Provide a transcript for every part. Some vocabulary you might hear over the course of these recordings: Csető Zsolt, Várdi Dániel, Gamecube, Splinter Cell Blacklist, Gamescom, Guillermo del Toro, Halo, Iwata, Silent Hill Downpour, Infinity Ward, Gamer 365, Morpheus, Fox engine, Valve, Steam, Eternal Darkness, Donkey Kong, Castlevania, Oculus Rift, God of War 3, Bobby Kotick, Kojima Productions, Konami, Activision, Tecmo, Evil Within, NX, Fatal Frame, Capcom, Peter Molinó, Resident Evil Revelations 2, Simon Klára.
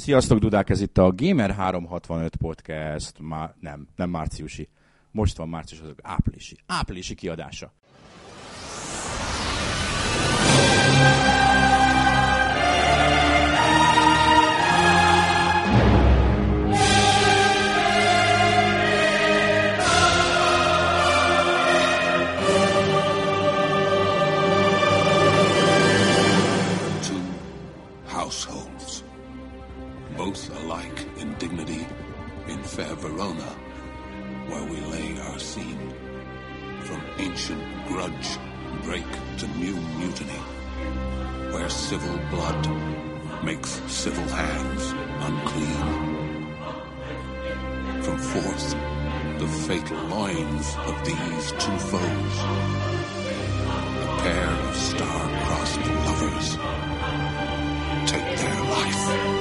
Sziasztok, dudák, ez itt a Gamer 365 podcast, nem márciusi, most van március, azok áprilisi kiadása. Veruna, where we lay our scene. From ancient grudge break to new mutiny, where civil blood makes civil hands unclean. From forth the fake loins of these two foes, the pair of star-crossed lovers take their life.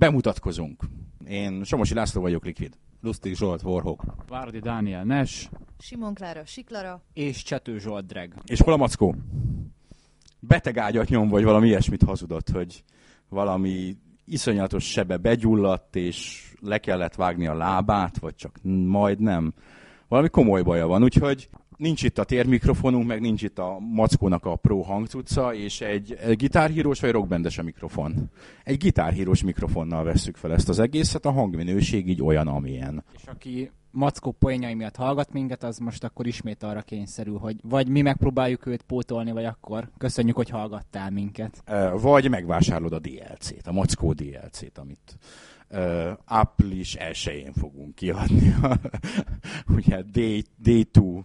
Bemutatkozunk. Én Somosi László vagyok, Liquid. Lustig Zsolt, Warhawk. Várdi Dániel, Nes. Simon Klára, Siklara. És Csető Zsolt, Dreg. És hol a mackó? Beteg ágyat nyom, vagy valami ilyesmit hazudott, hogy valami iszonyatos sebe begyulladt, és le kellett vágni a lábát, vagy csak majdnem. Valami komoly baja van, úgyhogy nincs itt a térmikrofonunk, meg nincs itt a mackónak a pro hangcucca, és egy gitárhírós vagy rockbendes a mikrofon. Egy gitárhírós mikrofonnal vesszük fel ezt az egészet, a hangminőség így olyan, amilyen. És aki mackó poénjai miatt hallgat minket, az most akkor ismét arra kényszerül, hogy vagy mi megpróbáljuk őt pótolni, vagy akkor köszönjük, hogy hallgattál minket. Vagy megvásárolod a DLC-t, a mackó DLC-t, amit április 1-én fogunk kiadni. Ugye Day 2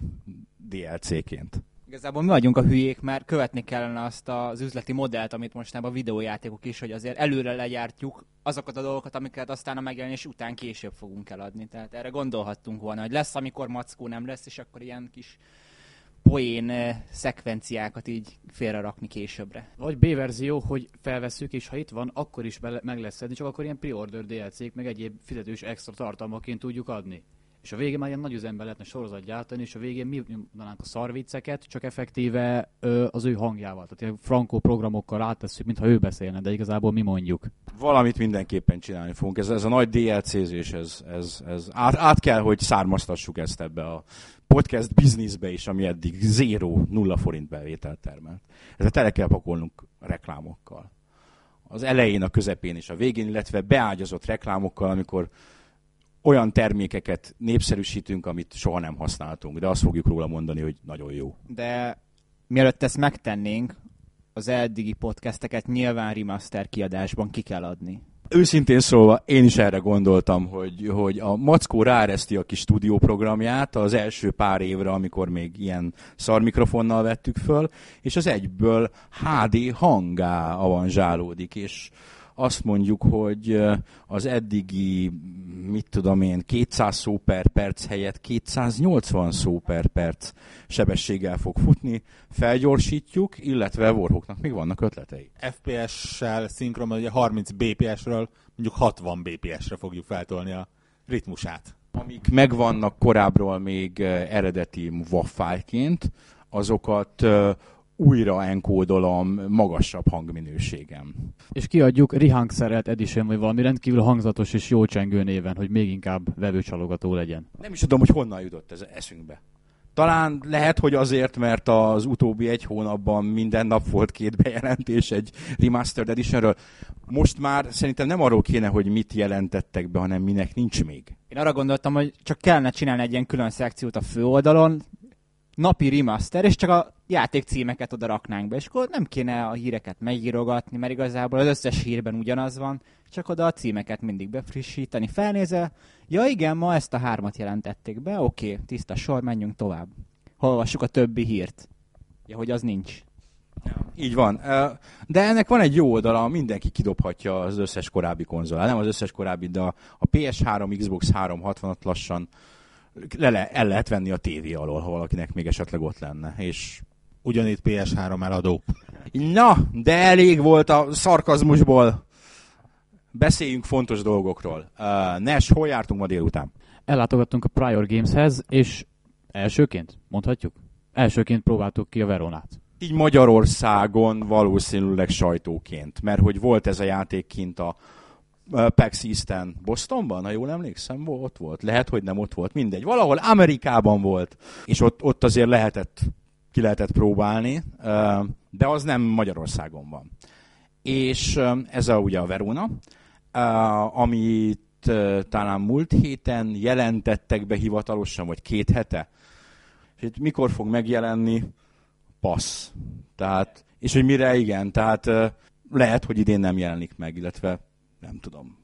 DLC-ként. Igazából mi vagyunk a hülyék, mert követni kellene azt az üzleti modellt, amit mostanában a videójátékok is, hogy azért előre legyártjuk azokat a dolgokat, amiket aztán a megjelenés után később fogunk eladni. Tehát erre gondolhattunk volna, hogy lesz, amikor mackó nem lesz, és akkor ilyen kis poén szekvenciákat így félrerakni későbbre. Vagy B-verzió, hogy felvesszük, és ha itt van, akkor is meg lesz edni, csak akkor ilyen pre-order DLC-k, meg egyéb fizetős extra tartalmaként tudjuk adni. És a végén már ilyen nagy üzemben lehetne sorozat gyártani, és a végén mi mondanánk a szarvicceket, csak effektíve az ő hangjával. Tehát ilyen frankó programokkal áttesszük, mintha ő beszélne, de igazából mi mondjuk. Valamit mindenképpen csinálni fogunk. Ez a nagy DLC-zés, ez át kell, hogy származtassuk ezt ebbe a podcast bizniszbe is, ami eddig 0 forint bevételt termelt. Ezzel tele kell pakolnunk reklámokkal. Az elején, a közepén és a végén, illetve beágyazott reklámokkal, amikor olyan termékeket népszerűsítünk, amit soha nem használtunk, de azt fogjuk róla mondani, hogy nagyon jó. De mielőtt ezt megtennénk, az eddigi podcasteket nyilván remaster kiadásban ki kell adni. Őszintén szólva, én is erre gondoltam, hogy a mackó ráereszti a kis stúdióprogramját az első pár évre, amikor még ilyen szar mikrofonnal vettük föl, és az egyből HD hangá avanzsálódik, és azt mondjuk, hogy az eddigi, 200 szó per perc helyett 280 szó per perc sebességgel fog futni, felgyorsítjuk, illetve Warhawknak még vannak ötletei. FPS-sel szinkronban, ugye 30 BPS-ről mondjuk 60 BPS-re fogjuk feltolni a ritmusát. Amik megvannak korábbról még eredeti WAV fájlként, azokat újra enkódolom magasabb hangminőségem. És kiadjuk rihangszerelt edition, vagy valami rendkívül hangzatos és jó csengő néven, hogy még inkább vevőcsalogató legyen. Nem is tudom, hogy honnan jutott ez eszünkbe. Talán lehet, hogy azért, mert az utóbbi egy hónapban minden nap volt 2 bejelentés egy remastered editionről. Most már szerintem nem arról kéne, hogy mit jelentettek be, hanem minek nincs még. Én arra gondoltam, hogy csak kellene csinálni egy ilyen külön szekciót a főoldalon, napi remaster, és csak a játékcímeket oda raknánk be, és akkor nem kéne a híreket megírogatni, mert igazából az összes hírben ugyanaz van, csak oda a címeket mindig befrissíteni. Felnézel, ja igen, ma ezt a 3-at jelentették be, oké, tiszta sor, menjünk tovább. Olvassuk a többi hírt. Ja, hogy az nincs. Így van. De ennek van egy jó oldala, mindenki kidobhatja az összes korábbi konzolát. Nem az összes korábbi, de a PS3, Xbox 360-at lassan el lehet venni a tévé alól, ha valakinek még esetleg ott lenne. És ugyanitt PS3 eladó. Na, de elég volt a szarkazmusból. Beszéljünk fontos dolgokról. Nes, hol jártunk ma délután? Ellátogattunk a Prior Gameshez, és elsőként, mondhatjuk? Elsőként próbáltuk ki a Veronát. Így Magyarországon valószínűleg sajtóként, mert hogy volt ez a játék kint a PAX East-en Bostonban, ha jól emlékszem, ott volt. Lehet, hogy nem ott volt, mindegy. Valahol Amerikában volt, és ott azért ki lehetett próbálni, de az nem Magyarországon van. És ez ugye a Veruna, amit talán múlt héten jelentettek be hivatalosan, vagy 2 hete. És itt mikor fog megjelenni? Passz. Tehát, és hogy mire igen, tehát lehet, hogy idén nem jelenik meg, illetve nem tudom.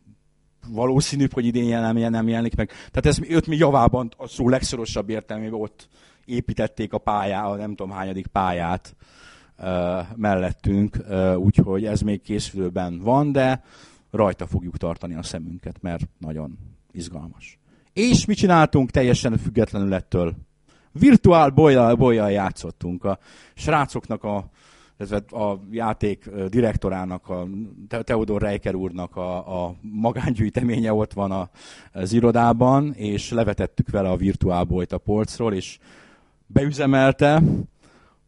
Valószínűbb, hogy idén nem jelenik meg. Tehát ez őt mi javában a szó legszorosabb értelmében ott építették a pályát, nem tudom hányadik pályát mellettünk, úgyhogy ez még készülőben van, de rajta fogjuk tartani a szemünket, mert nagyon izgalmas. És mi csináltunk teljesen függetlenül ettől? Virtuál bolyjal játszottunk. A srácoknak, a játék direktorának, a Teodor Reiker úrnak a magángyűjteménye ott van az irodában, és levetettük vele a virtuál bolyt a polcról, és beüzemelte.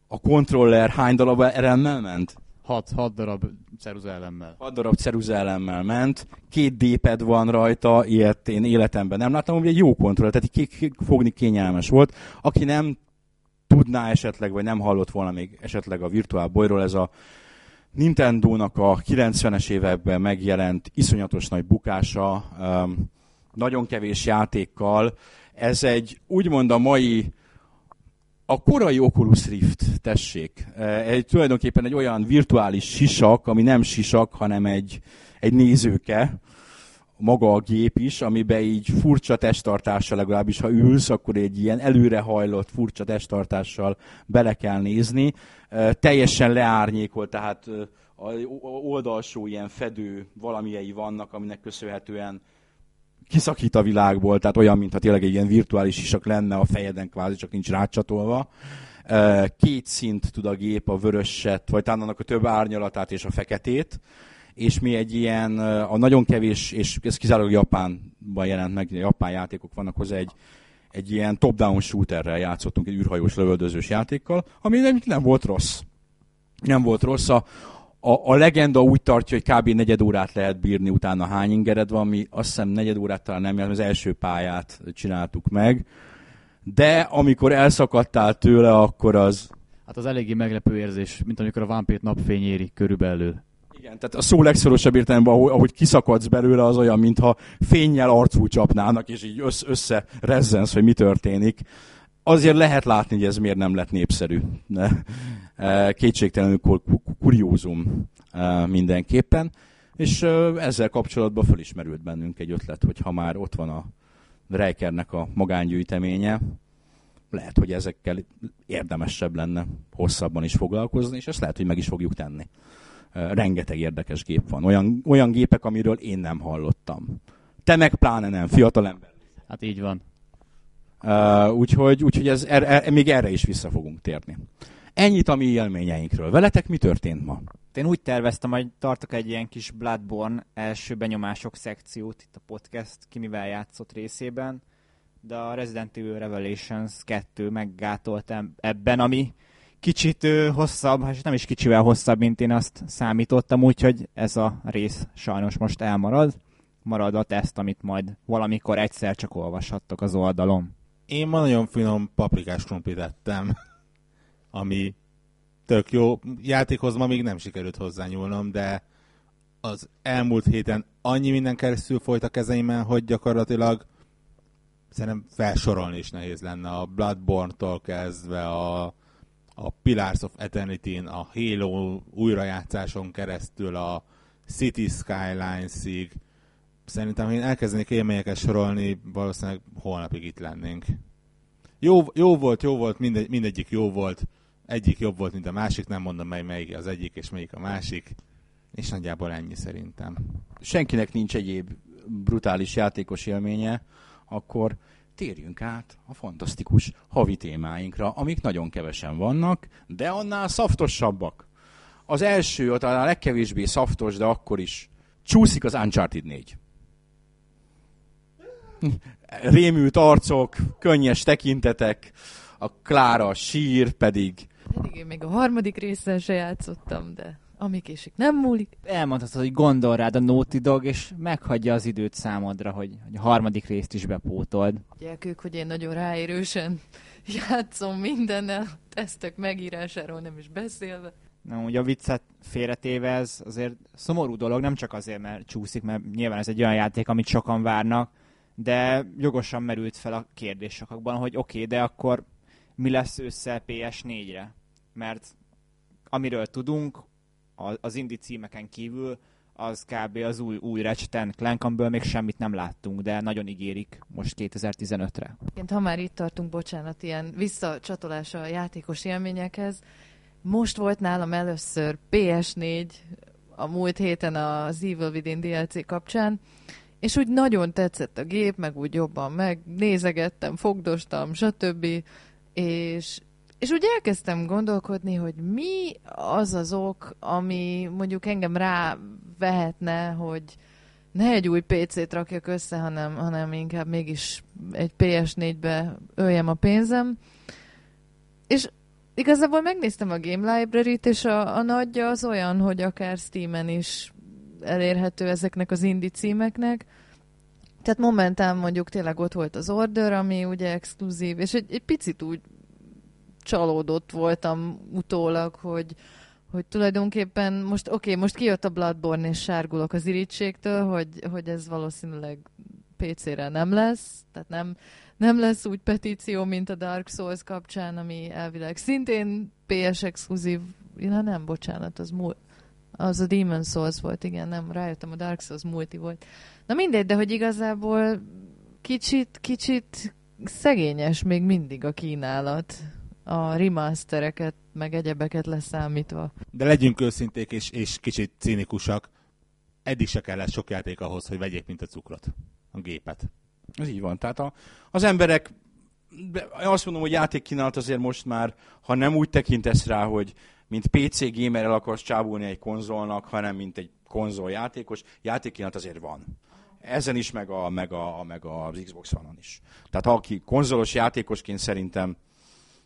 A kontroller hány darab elemmel ment? 6 darab ceruza elemmel. 6 darab ceruza elemmel ment, 2 D-pad van rajta, ilyet én életemben nem láttam, hogy egy jó kontroller, tehát fogni kényelmes volt. Aki nem tudná esetleg, vagy nem hallott volna még esetleg a Virtual Boyról, ez a Nintendónak a 90-es években megjelent iszonyatos nagy bukása, nagyon kevés játékkal. Ez egy úgymond a korai Oculus Rift, tessék, tulajdonképpen egy olyan virtuális sisak, ami nem sisak, hanem egy nézőke, maga a gép is, amiben így furcsa testtartással, legalábbis ha ülsz, akkor egy ilyen előrehajlott furcsa testtartással bele kell nézni. Teljesen leárnyékolt, tehát oldalsó ilyen fedő valamiei vannak, aminek köszönhetően kiszakít a világból, tehát olyan, mintha tényleg egy ilyen virtuális sisak lenne a fejeden kvázi, csak nincs rácsatolva. 2 szint tud a gép, a vöröset, vagy talán annak a több árnyalatát és a feketét, és mi egy ilyen, a nagyon kevés, és ez kizárólag Japánban jelent meg, japán játékok vannak hozzá, egy ilyen top-down shooterrel játszottunk, egy űrhajós lövöldözős játékkal, ami nem volt rossz. Nem volt rossz. A legenda úgy tartja, hogy kb. 4 órát lehet bírni, utána hány ingered van, mi azt hiszem 4 órát talán nem jelent, az első pályát csináltuk meg, de amikor elszakadtál tőle, akkor az... Hát az eléggé meglepő érzés, mint amikor a vámpírt napfény éri körülbelül. Igen, tehát a szó legszorosabb értelemben, ahogy kiszakadsz belőle, az olyan, mintha fénnyel arcul csapnának, és így összerezzensz, hogy mi történik. Azért lehet látni, hogy ez miért nem lett népszerű. Kétségtelenül kuriózum mindenképpen. És ezzel kapcsolatban fölismerült bennünk egy ötlet, hogy ha már ott van a Reikernek a magángyűjteménye, lehet, hogy ezekkel érdemesebb lenne hosszabban is foglalkozni, és ezt lehet, hogy meg is fogjuk tenni. Rengeteg érdekes gép van. Olyan gépek, amiről én nem hallottam. Te meg pláne nem, fiatalember. Hát így van. Úgyhogy ez, még erre is vissza fogunk térni. Ennyit a mi élményeinkről. Veletek mi történt ma? Én úgy terveztem, hogy tartok egy ilyen kis Bloodborne első benyomások szekciót itt a podcast kimivel játszott részében, de a Resident Evil Revelations 2 meggátolt ebben, ami kicsit hosszabb, és nem is kicsivel hosszabb, mint én azt számítottam, úgyhogy ez a rész sajnos most elmarad. Marad a teszt, amit majd valamikor egyszer csak olvashattok az oldalon. Én ma nagyon finom paprikás krumplit ettem, ami tök jó. Játékhoz ma még nem sikerült hozzányúlnom, de az elmúlt héten annyi minden keresztül folyt a kezeimen, hogy gyakorlatilag szerintem felsorolni is nehéz lenne. A Bloodborne-tól kezdve a Pillars of Eternity-n, a Halo újrajátszáson keresztül, a City Skylines-ig. Szerintem, ha én elkezdenék élményeket sorolni, valószínűleg holnapig itt lennénk. Jó volt, mindegyik jó volt. Egyik jobb volt, mint a másik, nem mondom, melyik az egyik és melyik a másik. És nagyjából ennyi szerintem. Senkinek nincs egyéb brutális játékos élménye, akkor térjünk át a fantasztikus havi témáinkra, amik nagyon kevesen vannak, de annál szaftosabbak. Az első, talán a legkevésbé szaftos, de akkor is csúszik az Uncharted 4. Rémült arcok, könnyes tekintetek, a Klára sír pedig. Pedig én még a harmadik részen se játszottam, de ami késik nem múlik. Elmondhatod, hogy gondol rád a Naughty Dog, és meghagyja az időt számodra, hogy a harmadik részt is bepótold. Gyerek ők, hogy én nagyon ráérősen játszom mindennel, tesztek megírásáról nem is beszélve. Na, ugye a viccet félretéve ez azért szomorú dolog, nem csak azért, mert csúszik, mert nyilván ez egy olyan játék, amit sokan várnak, de jogosan merült fel a kérdés sokakban, hogy oké, de akkor mi lesz ősszel PS4-re? Mert amiről tudunk, az indie címeken kívül az kb. Az új Ratchet & Clank, amiből még semmit nem láttunk, de nagyon ígérik most 2015-re. Ha már itt tartunk, bocsánat, ilyen visszacsatolás a játékos élményekhez. Most volt nálam először PS4 a múlt héten az Evil Within DLC kapcsán, és úgy nagyon tetszett a gép, meg úgy jobban megnézegettem, fogdostam, stb. És úgy elkezdtem gondolkodni, hogy mi az az ok, ami mondjuk engem rávehetne, hogy ne egy új PC-t rakjak össze, hanem inkább mégis egy PS4-be öljem a pénzem. És igazából megnéztem a Game Library-t, és a nagyja az olyan, hogy akár Steamen is elérhető ezeknek az indie címeknek. Tehát momentán mondjuk tényleg ott volt az Order, ami ugye exkluzív, és egy picit úgy csalódott voltam utólag, hogy tulajdonképpen most most kijött a Bloodborne, és sárgulok az irítségtől, hogy ez valószínűleg PC-re nem lesz, tehát nem lesz úgy petíció, mint a Dark Souls kapcsán, ami elvileg szintén PS exkluzív, nem, bocsánat, az a Demon Souls volt, igen, nem, rájöttem, a Dark Souls multi volt. Na mindegy, de hogy igazából kicsit szegényes még mindig a kínálat, a remastereket, meg egyebeket leszámítva. De legyünk őszinték és kicsit cínikusak, eddig se kellett sok játék ahhoz, hogy vegyék mint a cukrot, a gépet. Ez így van, tehát az emberek, azt mondom, hogy játékkínálat azért most már, ha nem úgy tekintesz rá, hogy mint PC gamerrel akarsz csábulni egy konzolnak, hanem mint egy konzoljátékos, játékkínálat azért van. Ezen is, meg az Xbox One-on is. Tehát ha aki konzolos játékosként szerintem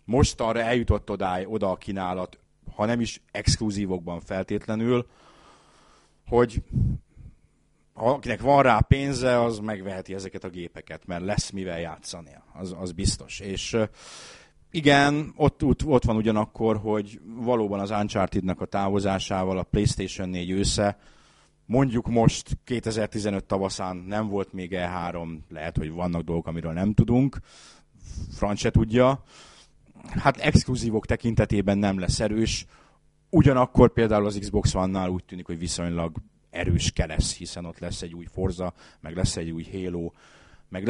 mostanra eljutott oda a kínálat, ha nem is exkluzívokban feltétlenül, hogy akinek van rá pénze, az megveheti ezeket a gépeket, mert lesz mivel játszania, az biztos. És igen, ott van ugyanakkor, hogy valóban az Uncharted-nek a távozásával a PlayStation 4 ősze, mondjuk most 2015 tavaszán nem volt még E3, lehet, hogy vannak dolgok, amiről nem tudunk, franc se tudja, hát exkluzívok tekintetében nem lesz erős, ugyanakkor például az Xbox One-nál úgy tűnik, hogy viszonylag erőske lesz, hiszen ott lesz egy új Forza, meg lesz egy új Halo, meg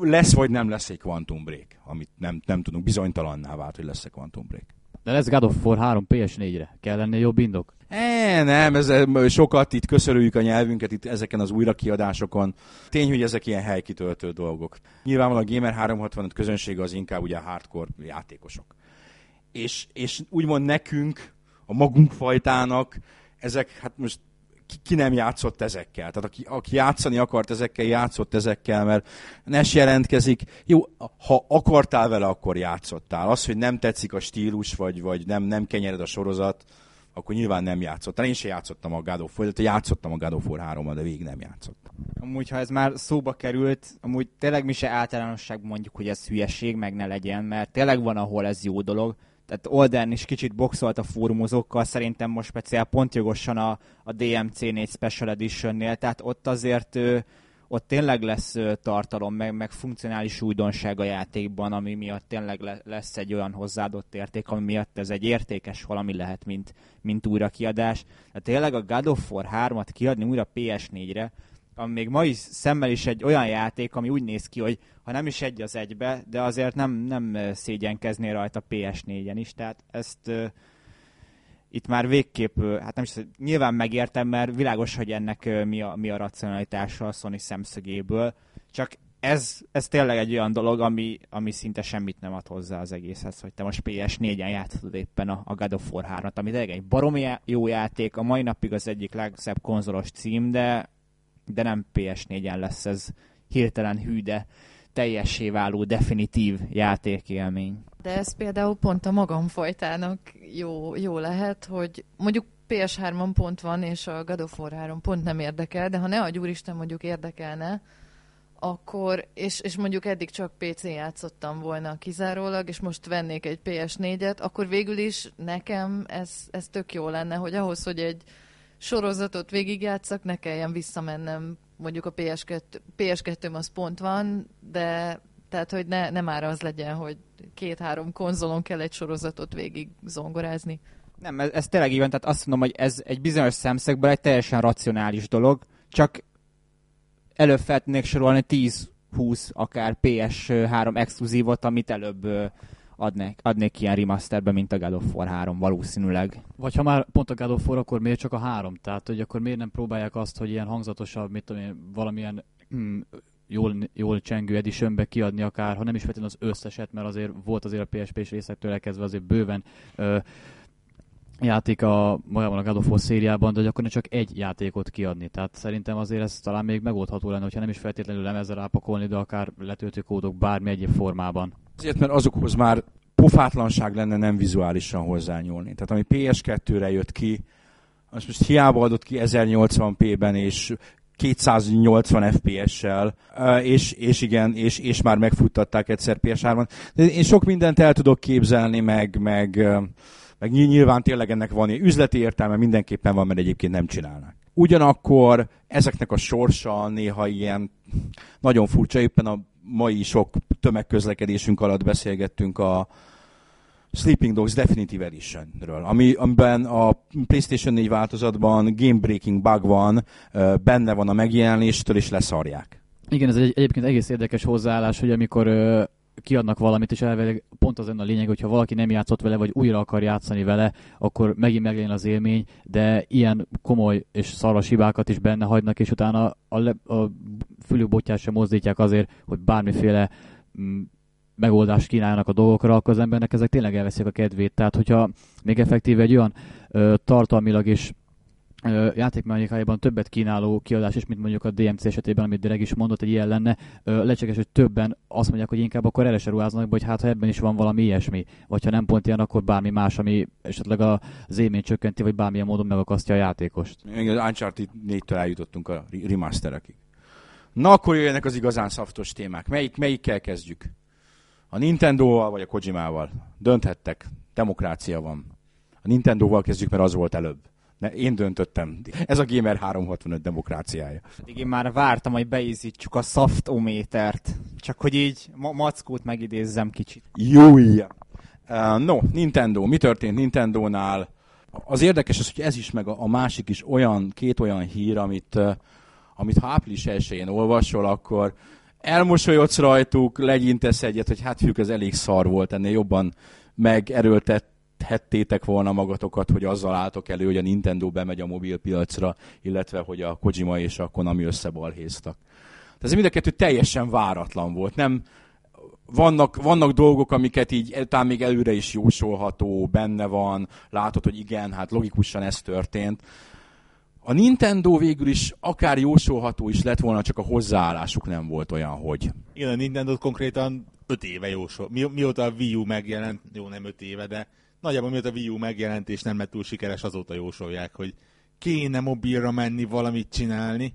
lesz vagy nem lesz egy Quantum Break, amit nem tudunk, bizonytalanná vált, hogy lesz egy Quantum Break. De lesz God of War 3 PS4-re, kell lenni jobb indok? Nem, sokat itt köszörüljük a nyelvünket itt ezeken az újrakiadásokon. Tény, hogy ezek ilyen helykitöltő dolgok. Nyilvánvalóan a Gamer 365 közönsége az inkább ugye a hardcore játékosok. És úgymond nekünk, a magunk fajtának, ezek, hát most ki nem játszott ezekkel? Tehát aki játszani akart ezekkel, játszott ezekkel, mert NES jelentkezik. Jó, ha akartál vele, akkor játszottál. Az, hogy nem tetszik a stílus, vagy nem kenyered a sorozat, akkor nyilván nem játszottál. Én se játszottam a God of War, de játszottam a God of War 3-mal, de végig nem játszottam. Amúgy, ha ez már szóba került, amúgy tényleg mi se általánosságban mondjuk, hogy ez hülyeség, meg ne legyen, mert tényleg van, ahol ez jó dolog. Tehát Oldern is kicsit boxolt a fórumozókkal, szerintem most speciál pont jogosan a DMC4 Special Edition-nél, tehát ott azért ott tényleg lesz tartalom, meg funkcionális újdonság a játékban, ami miatt tényleg lesz egy olyan hozzáadott érték, ami miatt ez egy értékes valami lehet, mint újrakiadás. Tehát tényleg a God of War 3-at kiadni újra PS4-re, ami még mai szemmel is egy olyan játék, ami úgy néz ki, hogy ha nem is egy az egybe, de azért nem szégyenkezné rajta PS4-en is, tehát ezt itt már végképp, hát nem is, nyilván megértem, mert világos, hogy ennek mi a racionalitása a Sony szemszögéből, csak ez tényleg egy olyan dolog, ami szinte semmit nem ad hozzá az egészhez, hogy te most PS4-en játszod éppen a God of War 3-at, ami tényleg egy baromi jó játék, a mai napig az egyik legszebb konzolos cím, de nem PS4-en lesz ez hirtelen hű, de teljessé váló, definitív játékélmény. De ez például pont a magam fajtának jó lehet, hogy mondjuk PS3-on pont van, és a God of War 3 pont nem érdekel, de ha ne adj úristen mondjuk érdekelne, akkor, és mondjuk eddig csak PC-n játszottam volna kizárólag, és most vennék egy PS4-et, akkor végül is nekem ez tök jó lenne, hogy ahhoz, hogy egy sorozatot végigjátszak, ne kelljen visszamennem, mondjuk a PS2-m az pont van, de tehát, hogy ne már az legyen, hogy 2-3 konzolon kell egy sorozatot végig zongorázni. Nem, ez tényleg így van, tehát azt mondom, hogy ez egy bizonyos szemszögből egy teljesen racionális dolog, csak előbb fel tudnék sorolni 10-20 akár PS3 exkluzívot, amit előbb adnék ilyen remasterbe, mint a God of War 3 valószínűleg. Vagy ha már pont a God of War, akkor miért csak a 3? Tehát, hogy akkor miért nem próbálják azt, hogy ilyen hangzatosabb, mit tudom én, valamilyen jól csengő editionbe kiadni akár, ha nem is feltétlenül az összeset, mert azért volt azért a PSP-s részektől elkezdve azért bőven játék magában a God of War szériában, de hogy akkor ne csak egy játékot kiadni. Tehát szerintem azért ez talán még megoldható lenne, hogyha nem is feltétlenül lemezzel ápakolni, de akár letöltőkódok bármi egyéb formában. Azért, mert azokhoz már pofátlanság lenne nem vizuálisan hozzányúlni. Tehát ami PS2-re jött ki, az most hiába adott ki 1080p-ben és 280 fps-sel, és igen, és már megfuttatták egyszer PS3-ban. De én sok mindent el tudok képzelni, meg nyilván tényleg ennek van ilyen üzleti értelme, mindenképpen van, mert egyébként nem csinálnak. Ugyanakkor ezeknek a sorsa néha ilyen nagyon furcsa, éppen a mai sok tömegközlekedésünk alatt beszélgettünk a Sleeping Dogs Definitive Edition-ről, amiben a PlayStation 4 változatban game-breaking bug van, benne van a megjelenéstől, és leszarják. Igen, ez egyébként egész érdekes hozzáállás, hogy amikor kiadnak valamit, és elvileg pont az lenne a lényeg, hogyha valaki nem játszott vele, vagy újra akar játszani vele, akkor megint megjelen az élmény, de ilyen komoly és szarvas hibákat is benne hagynak, és utána a fülük botját sem mozdítják azért, hogy bármiféle megoldást kínáljanak a dolgokra, akkor az embernek ezek tényleg elveszik a kedvét. Tehát, hogyha még effektív egy olyan tartalmilag és játékmechanikájában többet kínáló kiadás is, mint mondjuk a DMC esetében, amit Derek is mondott, egy ilyen lenne, lehetséges, hogy többen azt mondják, hogy inkább akkor erre se ruháznak be, hogy hát ha ebben is van valami ilyesmi, vagy ha nem pont ilyen, akkor bármi más, ami esetleg az élményt csökkenti, vagy bármilyen módon megakasztja a játékost. Igen, az Uncharted 4-től eljutottunk a remasterekig. Na akkor jöjjenek az igazán szaftos témák. Melyikkel kezdjük? A Nintendo-val vagy a Kojimával? Dönthettek. Demokrácia van. A Nintendo-val kezdjük, mert az volt előbb. Én döntöttem. Ez a Gamer 365 demokráciája. Pedig én már vártam, hogy beízítsuk a szaftométert. Csak hogy így mackót megidézzem kicsit. Jó, ilyen. No, Nintendo. Mi történt Nintendónál? Az érdekes az, hogy ez is meg a másik is olyan, két olyan hír, amit ha április 1-én olvasol, akkor elmosolyodsz rajtuk, legyintesz egyet, hogy hát hűk, ez elég szar volt, ennél jobban megerőltethettétek volna magatokat, hogy azzal álltok elő, hogy a Nintendo bemegy a mobilpiacra, illetve hogy a Kojima és a Konami összebalhéztak. Tehát ez mind a kettő teljesen váratlan volt. Nem, vannak dolgok, amiket így talán még előre is jósolható, benne van, látod, hogy igen, hát logikusan ez történt. A Nintendo végül is akár jósolható is lett volna, csak a hozzáállásuk nem volt olyan, hogy... Igen, a Nintendo konkrétan 5 éve jósol. Mióta a Wii U megjelent, jó nem 5 éve, de nagyjából mióta a Wii U megjelent és nem lett túl sikeres, azóta jósolják, hogy kéne mobilra menni, valamit csinálni.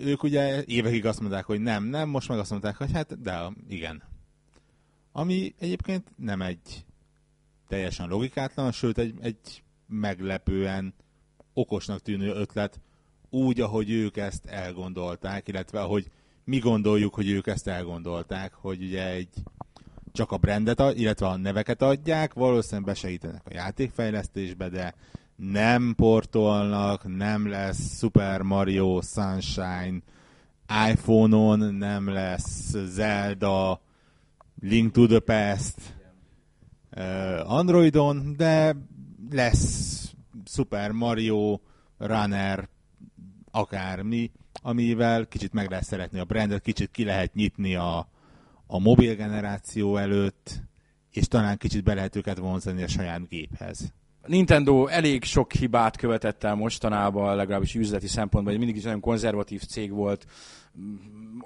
Ők ugye évekig azt mondták, hogy nem, most meg azt mondták, hogy hát de igen. Ami egyébként nem egy teljesen logikátlan, sőt egy meglepően okosnak tűnő ötlet, úgy, ahogy ők ezt elgondolták, illetve ahogy mi gondoljuk, hogy ők ezt elgondolták, hogy ugye csak a brandet, illetve a neveket adják, valószínűleg besegítenek a játékfejlesztésbe, de nem portolnak, nem lesz Super Mario Sunshine iPhone-on, nem lesz Zelda Link to the Past Androidon, de lesz Super Mario Runner akármi, amivel kicsit meg lehet szeretni a brandet, kicsit ki lehet nyitni a mobil generáció előtt, és talán kicsit be lehet őket vonzani a saját géphez. Nintendo elég sok hibát követett el mostanában, legalábbis üzleti szempontból, hogy mindig is nagyon konzervatív cég volt,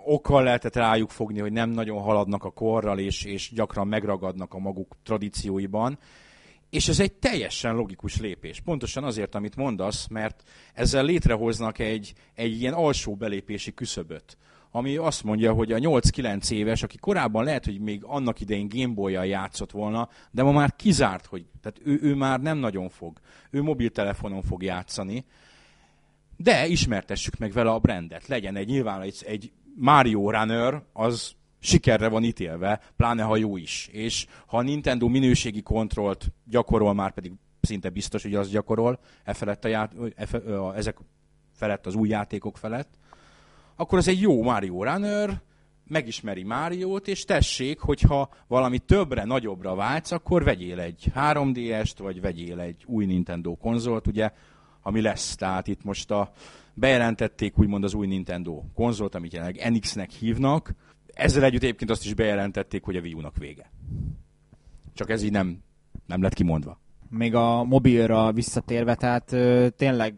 okkal lehetett rájuk fogni, hogy nem nagyon haladnak a korral, és gyakran megragadnak a maguk tradícióiban. És ez egy teljesen logikus lépés. Pontosan azért, amit mondasz, mert ezzel létrehoznak egy ilyen alsó belépési küszöböt, ami azt mondja, hogy a 8-9 éves, aki korábban lehet, hogy még annak idején Gameboy-jal játszott volna, de ma már kizárt, hogy tehát ő már nem nagyon fog. Ő mobiltelefonon fog játszani, de ismertessük meg vele a brandet. Legyen nyilván egy Mario Runner, az sikerre van ítélve, pláne ha jó is. És ha a Nintendo minőségi kontrollt gyakorol, már pedig szinte biztos, hogy az gyakorol, ezek felett, az új játékok felett, akkor az egy jó Mario Runner, megismeri Máriót, és tessék, hogyha valami többre, nagyobbra vágysz, akkor vegyél egy 3DS-t, vagy vegyél egy új Nintendo konzolt, ugye, ami lesz. Tehát itt most bejelentették úgymond az új Nintendo konzolt, amit jelenleg NX-nek hívnak. Ezzel együtt egyébként azt is bejelentették, hogy a Wii U-nak vége. Csak ez így nem lett kimondva. Még a mobilra visszatérve, tehát tényleg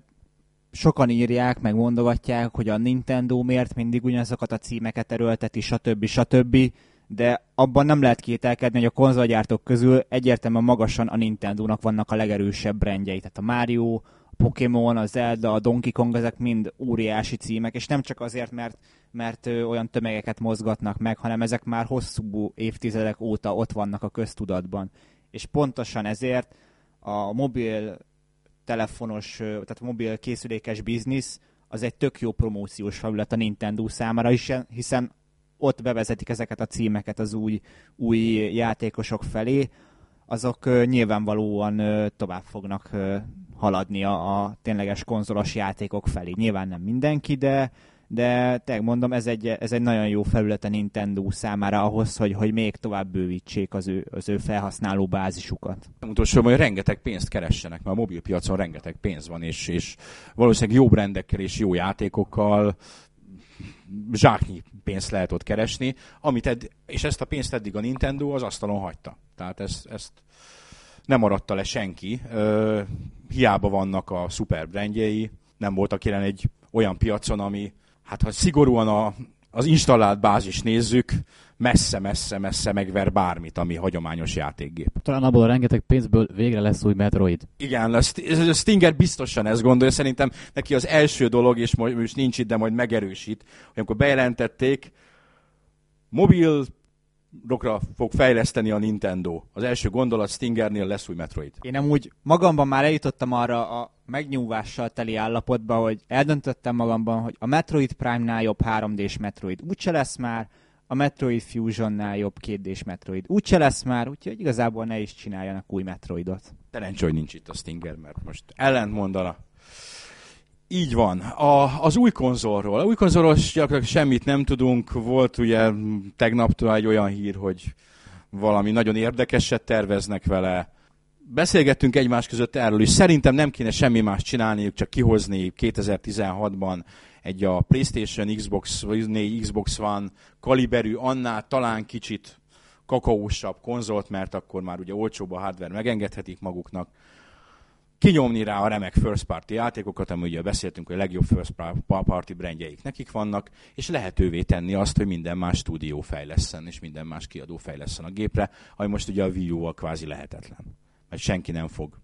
sokan írják, meg mondogatják, hogy a Nintendo miért mindig ugyanazokat a címeket erőlteti, stb. De abban nem lehet kételkedni, hogy a konzolgyártók közül egyértelműen magasan a Nintendónak vannak a legerősebb brandjei. Tehát a Mario, a Pokémon, a Zelda, a Donkey Kong, ezek mind óriási címek, és nem csak azért, mert olyan tömegeket mozgatnak meg, hanem ezek már hosszú évtizedek óta ott vannak a köztudatban. És pontosan ezért a mobil készülékes biznisz az egy tök jó promóciós felület a Nintendo számára is, hiszen ott bevezetik ezeket a címeket az új játékosok felé, azok nyilvánvalóan tovább fognak haladni a tényleges konzolos játékok felé. Nyilván nem mindenki, de tényleg mondom, ez egy nagyon jó felület a Nintendo számára ahhoz, hogy még tovább bővítsék az ő felhasználó bázisukat. Utolsóban, hogy rengeteg pénzt keressenek, mert a mobilpiacon rengeteg pénz van, és valószínűleg jó brendekkel és jó játékokkal zsáknyi pénzt lehet ott keresni, és ezt a pénzt eddig a Nintendo az asztalon hagyta. Tehát ezt nem maradta le senki. Hiába vannak a szuper brendjei, nem voltak jelen egy olyan piacon, ami hát ha szigorúan az installált bázis nézzük, messze-messze-messze megver bármit, ami hagyományos játékgép. Talán abból a rengeteg pénzből végre lesz új Metroid. Igen, a Stinger biztosan ezt gondolja, szerintem neki az első dolog, és most nincs itt, de majd megerősít, hogy amikor bejelentették, mobilokra fog fejleszteni a Nintendo. Az első gondolat Stingernél lesz új Metroid. Én amúgy magamban már eljutottam arra a megnyúvással teli állapotba, hogy eldöntöttem magamban, hogy a Metroid Prime-nál jobb 3D-s Metroid úgyse lesz már, a Metroid Fusion-nál jobb 2D-s Metroid úgyse lesz már, úgyhogy igazából ne is csináljanak új Metroidot. Szerencsé, hogy nincs itt a Stinger, mert most ellentmondana. Így van. Az új konzolról. A új konzolról semmit nem tudunk. Volt ugye tegnaptól egy olyan hír, hogy valami nagyon érdekeset terveznek vele. Beszélgettünk egymás között erről is. Szerintem nem kéne semmi más csinálniuk, csak kihozni 2016-ban egy a PlayStation, Xbox 4, Xbox One kaliberű, annál talán kicsit kakaósabb konzolt, mert akkor már ugye olcsóbb a hardware, megengedhetik maguknak. Kinyomni rá a remek first party játékokat, amiről ugye beszéltünk, hogy a legjobb first party brandjeik nekik vannak, és lehetővé tenni azt, hogy minden más stúdió fejlesszen, és minden más kiadó fejlesszen a gépre, ami most ugye a Wii U-val kvázi lehetetlen. Mert senki nem fog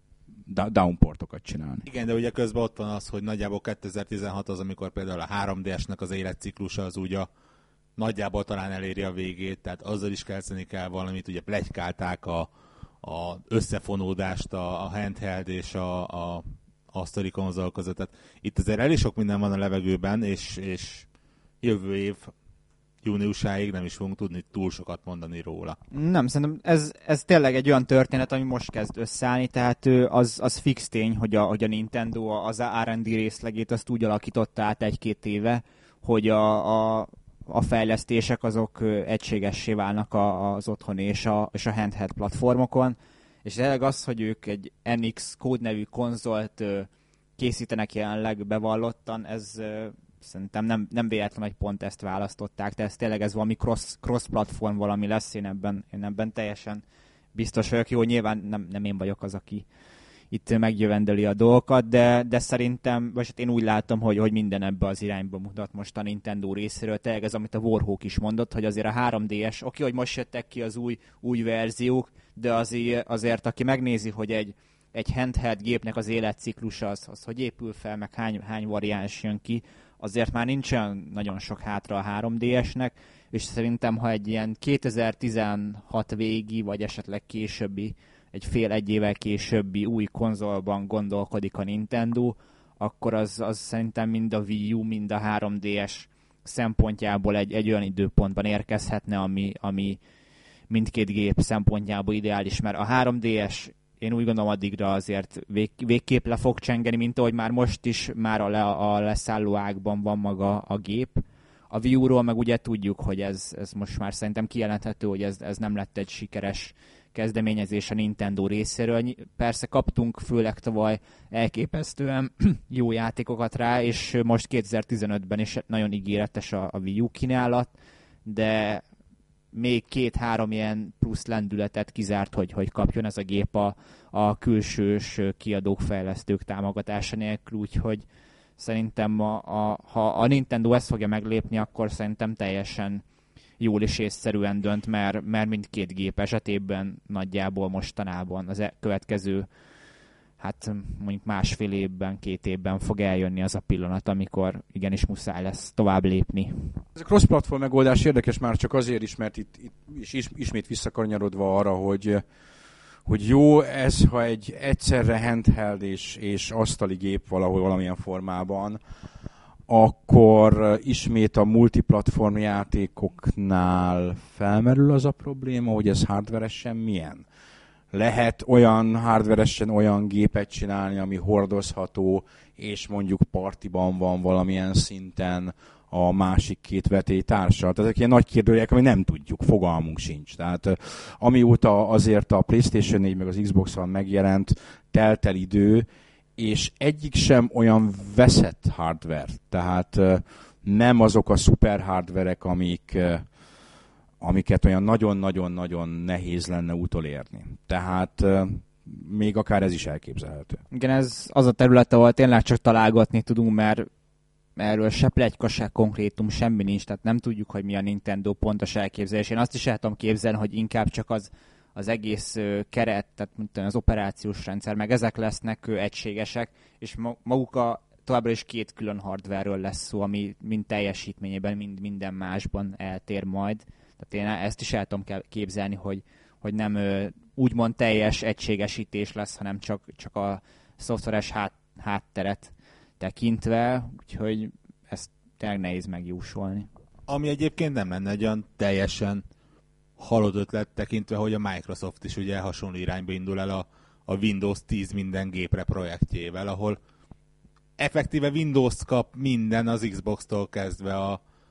downportokat csinálni. Igen, de ugye közben ott van az, hogy nagyjából 2016 az, amikor például a 3DS-nek az életciklusa az ugye nagyjából talán eléri a végét, tehát azzal is kezdeni kell valamit, ugye pletykálták a összefonódást a handheld és a asztali konzol között. Tehát itt azért elég sok minden van a levegőben, és jövő év júniusáig nem is fogunk tudni túl sokat mondani róla. Nem, szerintem ez tényleg egy olyan történet, ami most kezd összeállni, tehát az fix tény, hogy a Nintendo az R&D részlegét azt úgy alakította át 1-2 éve, hogy a fejlesztések azok egységessé válnak az otthoni és a handheld platformokon, és tényleg az, hogy ők egy NX kód nevű konzolt készítenek jelenleg bevallottan, ez szerintem nem véletlen, hogy pont ezt választották, de ez tényleg valami cross-platform valami lesz, én ebben teljesen biztos vagyok. Jó, nyilván nem én vagyok az, aki itt megjövendeli a dolgokat, de szerintem, vagy hát én úgy látom, hogy minden ebbe az irányba mutat most a Nintendo részéről. Tényleg ez, amit a Warhawk is mondott, hogy azért a 3DS, oké, hogy most jöttek ki az új verziók, de azért aki megnézi, hogy egy handheld gépnek az életciklusa az hogy épül fel, meg hány variáns jön ki, azért már nincsen nagyon sok hátra a 3DS-nek, és szerintem, ha egy ilyen 2016 végi, vagy esetleg későbbi, egy fél-egy évvel későbbi új konzolban gondolkodik a Nintendo, akkor az szerintem mind a Wii U, mind a 3DS szempontjából egy olyan időpontban érkezhetne, ami mindkét gép szempontjából ideális, mert a 3DS én úgy gondolom addigra azért végképp le fog csengeni, mint ahogy már most is már a leszálló ágban van maga a gép. A Wii U-ról meg ugye tudjuk, hogy ez most már szerintem kijelenthető, hogy ez nem lett egy sikeres kezdeményezés a Nintendo részéről. Persze kaptunk főleg tavaly elképesztően jó játékokat rá, és most 2015-ben is nagyon ígéretes a Wii U kínálat, de még 2-3 ilyen plusz lendületet kizárt, hogy kapjon ez a gép a külsős kiadók, fejlesztők támogatása nélkül, úgyhogy szerintem ha a Nintendo ezt fogja meglépni, akkor szerintem teljesen jól és észszerűen dönt, mert mindkét gép esetében nagyjából mostanában az következő, hát mondjuk másfél évben, 2 évben fog eljönni az a pillanat, amikor igenis muszáj lesz tovább lépni. Ez a cross-platform megoldás érdekes már csak azért is, mert itt ismét visszakanyarodva arra, hogy jó ez, ha egy egyszerre handheld és asztali gép valahol valamilyen formában, akkor ismét a multiplatform játékoknál felmerül az a probléma, hogy ez hardveresen milyen. Lehet olyan hardveresen olyan gépet csinálni, ami hordozható, és mondjuk partiban van valamilyen szinten a másik két vetélytársal. Tehát ezek ilyen nagy kérdőjelek, ami nem tudjuk, fogalmunk sincs. Tehát amióta azért a PlayStation 4 meg az Xbox One megjelent, telt el idő, és egyik sem olyan veszett hardware. Tehát nem azok a szuper hardverek, amiket olyan nagyon-nagyon-nagyon nehéz lenne utolérni. Tehát még akár ez is elképzelhető. Igen, ez az a terület, ahol tényleg csak találgatni tudunk, mert erről se pletyka, se konkrétum, semmi nincs, tehát nem tudjuk, hogy mi a Nintendo pontos elképzelés. Én azt is el tudom képzelni, hogy inkább csak az egész keret, tehát az operációs rendszer, meg ezek lesznek egységesek, és maguk továbbra is 2 külön hardware-ről lesz szó, ami mind teljesítményében, mind minden másban eltér majd. Tehát én ezt is el tudom képzelni, hogy nem úgymond teljes egységesítés lesz, hanem csak a szoftveres hátteret tekintve, úgyhogy ezt tényleg nehéz megjósolni. Ami egyébként nem lenne egy olyan teljesen halott ötlet tekintve, hogy a Microsoft is ugye hasonló irányba indul el a Windows 10 minden gépre projektjével, ahol effektíve Windows kap minden az Xbox-tól kezdve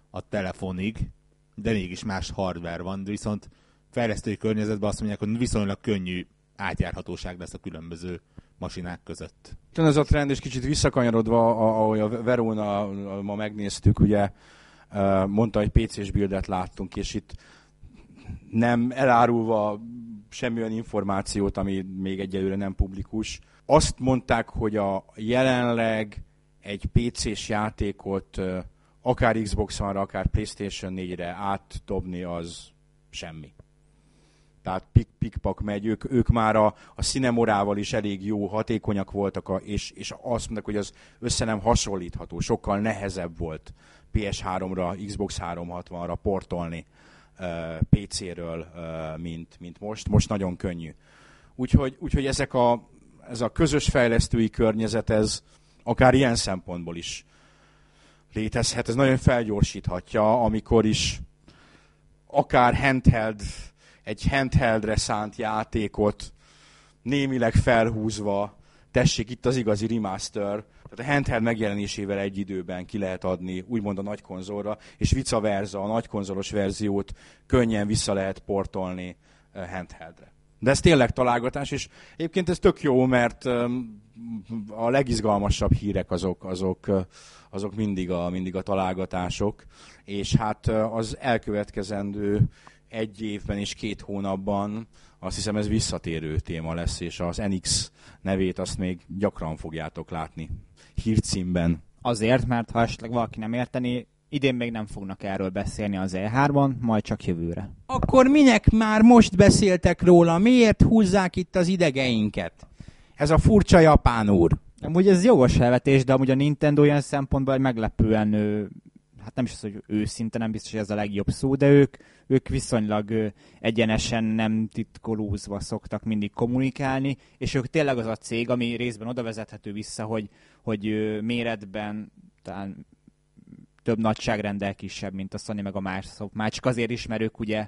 a telefonig, de mégis más hardware van, de viszont fejlesztői környezetben azt mondják, hogy viszonylag könnyű átjárhatóság lesz a különböző masinák között. Ez a trend, és kicsit visszakanyarodva, ahogy a Veruna ma megnéztük, ugye mondta, hogy PC-s buildet láttunk, és itt nem elárulva semmilyen információt, ami még egyelőre nem publikus. Azt mondták, hogy a jelenleg egy PC-s játékot akár Xbox One-ra, akár PlayStation 4-re átdobni az semmi. Tehát pikpak megy, ők már a cinemorával is elég jó, hatékonyak voltak, és azt mondták, hogy az össze nem hasonlítható, sokkal nehezebb volt PS3-ra, Xbox 360-ra portolni PC-ről, mint most. Most nagyon könnyű. Úgyhogy ez a közös fejlesztői környezet, ez akár ilyen szempontból is létezhet, ez nagyon felgyorsíthatja, amikor is akár handheld, egy handheldre szánt játékot némileg felhúzva, tessék, itt az igazi remaster, tehát a handheld megjelenésével egy időben ki lehet adni, úgymond a nagy konzolra, és vice versa, a nagy konzolos verziót könnyen vissza lehet portolni handheldre. De ez tényleg találgatás, és egyébként ez tök jó, mert a legizgalmasabb hírek azok mindig a találgatások, és hát az elkövetkezendő egy évben és 2 hónapban azt hiszem ez visszatérő téma lesz, és az NX nevét azt még gyakran fogjátok látni hírcímben. Azért, mert ha esetleg valaki nem érteni, idén még nem fognak erről beszélni az E3-ban, majd csak jövőre. Akkor minek már most beszéltek róla? Miért húzzák itt az idegeinket? Ez a furcsa japán úr. Amúgy ez jogos elvetés, de amúgy a Nintendo olyan szempontból egy meglepően, hát nem is az, hogy őszinte, nem biztos, hogy ez a legjobb szó, de ők viszonylag egyenesen, nem titkolózva szoktak mindig kommunikálni, és ők tényleg az a cég, ami részben oda vezethető vissza, hogy méretben talán több nagyságrendel kisebb, mint a Sony meg a Microsoft. Már csak azért is, mert ők ugye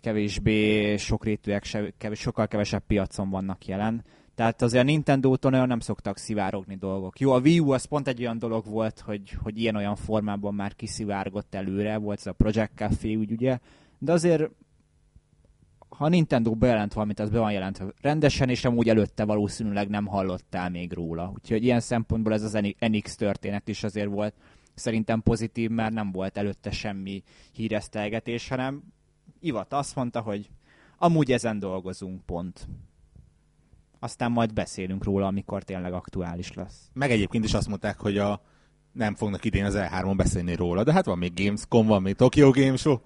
kevésbé sokrétűek, sokkal kevesebb piacon vannak jelen. Tehát azért a Nintendo-tól nagyon nem szoktak szivárogni dolgok. Jó, a Wii U az pont egy olyan dolog volt, hogy ilyen-olyan formában már kiszivárgott előre, volt ez a Project Café úgy ugye, de azért ha a Nintendo bejelent valamit, az be van jelentve rendesen, és amúgy előtte valószínűleg nem hallottál még róla. Úgyhogy ilyen szempontból ez az NX történet is azért volt szerintem pozitív, mert nem volt előtte semmi híresztelgetés, hanem Iwata azt mondta, hogy amúgy ezen dolgozunk, pont. Aztán majd beszélünk róla, amikor tényleg aktuális lesz. Meg egyébként is azt mondták, hogy nem fognak idén az E3-on beszélni róla, de hát van még Gamescom, van még Tokyo Game Show,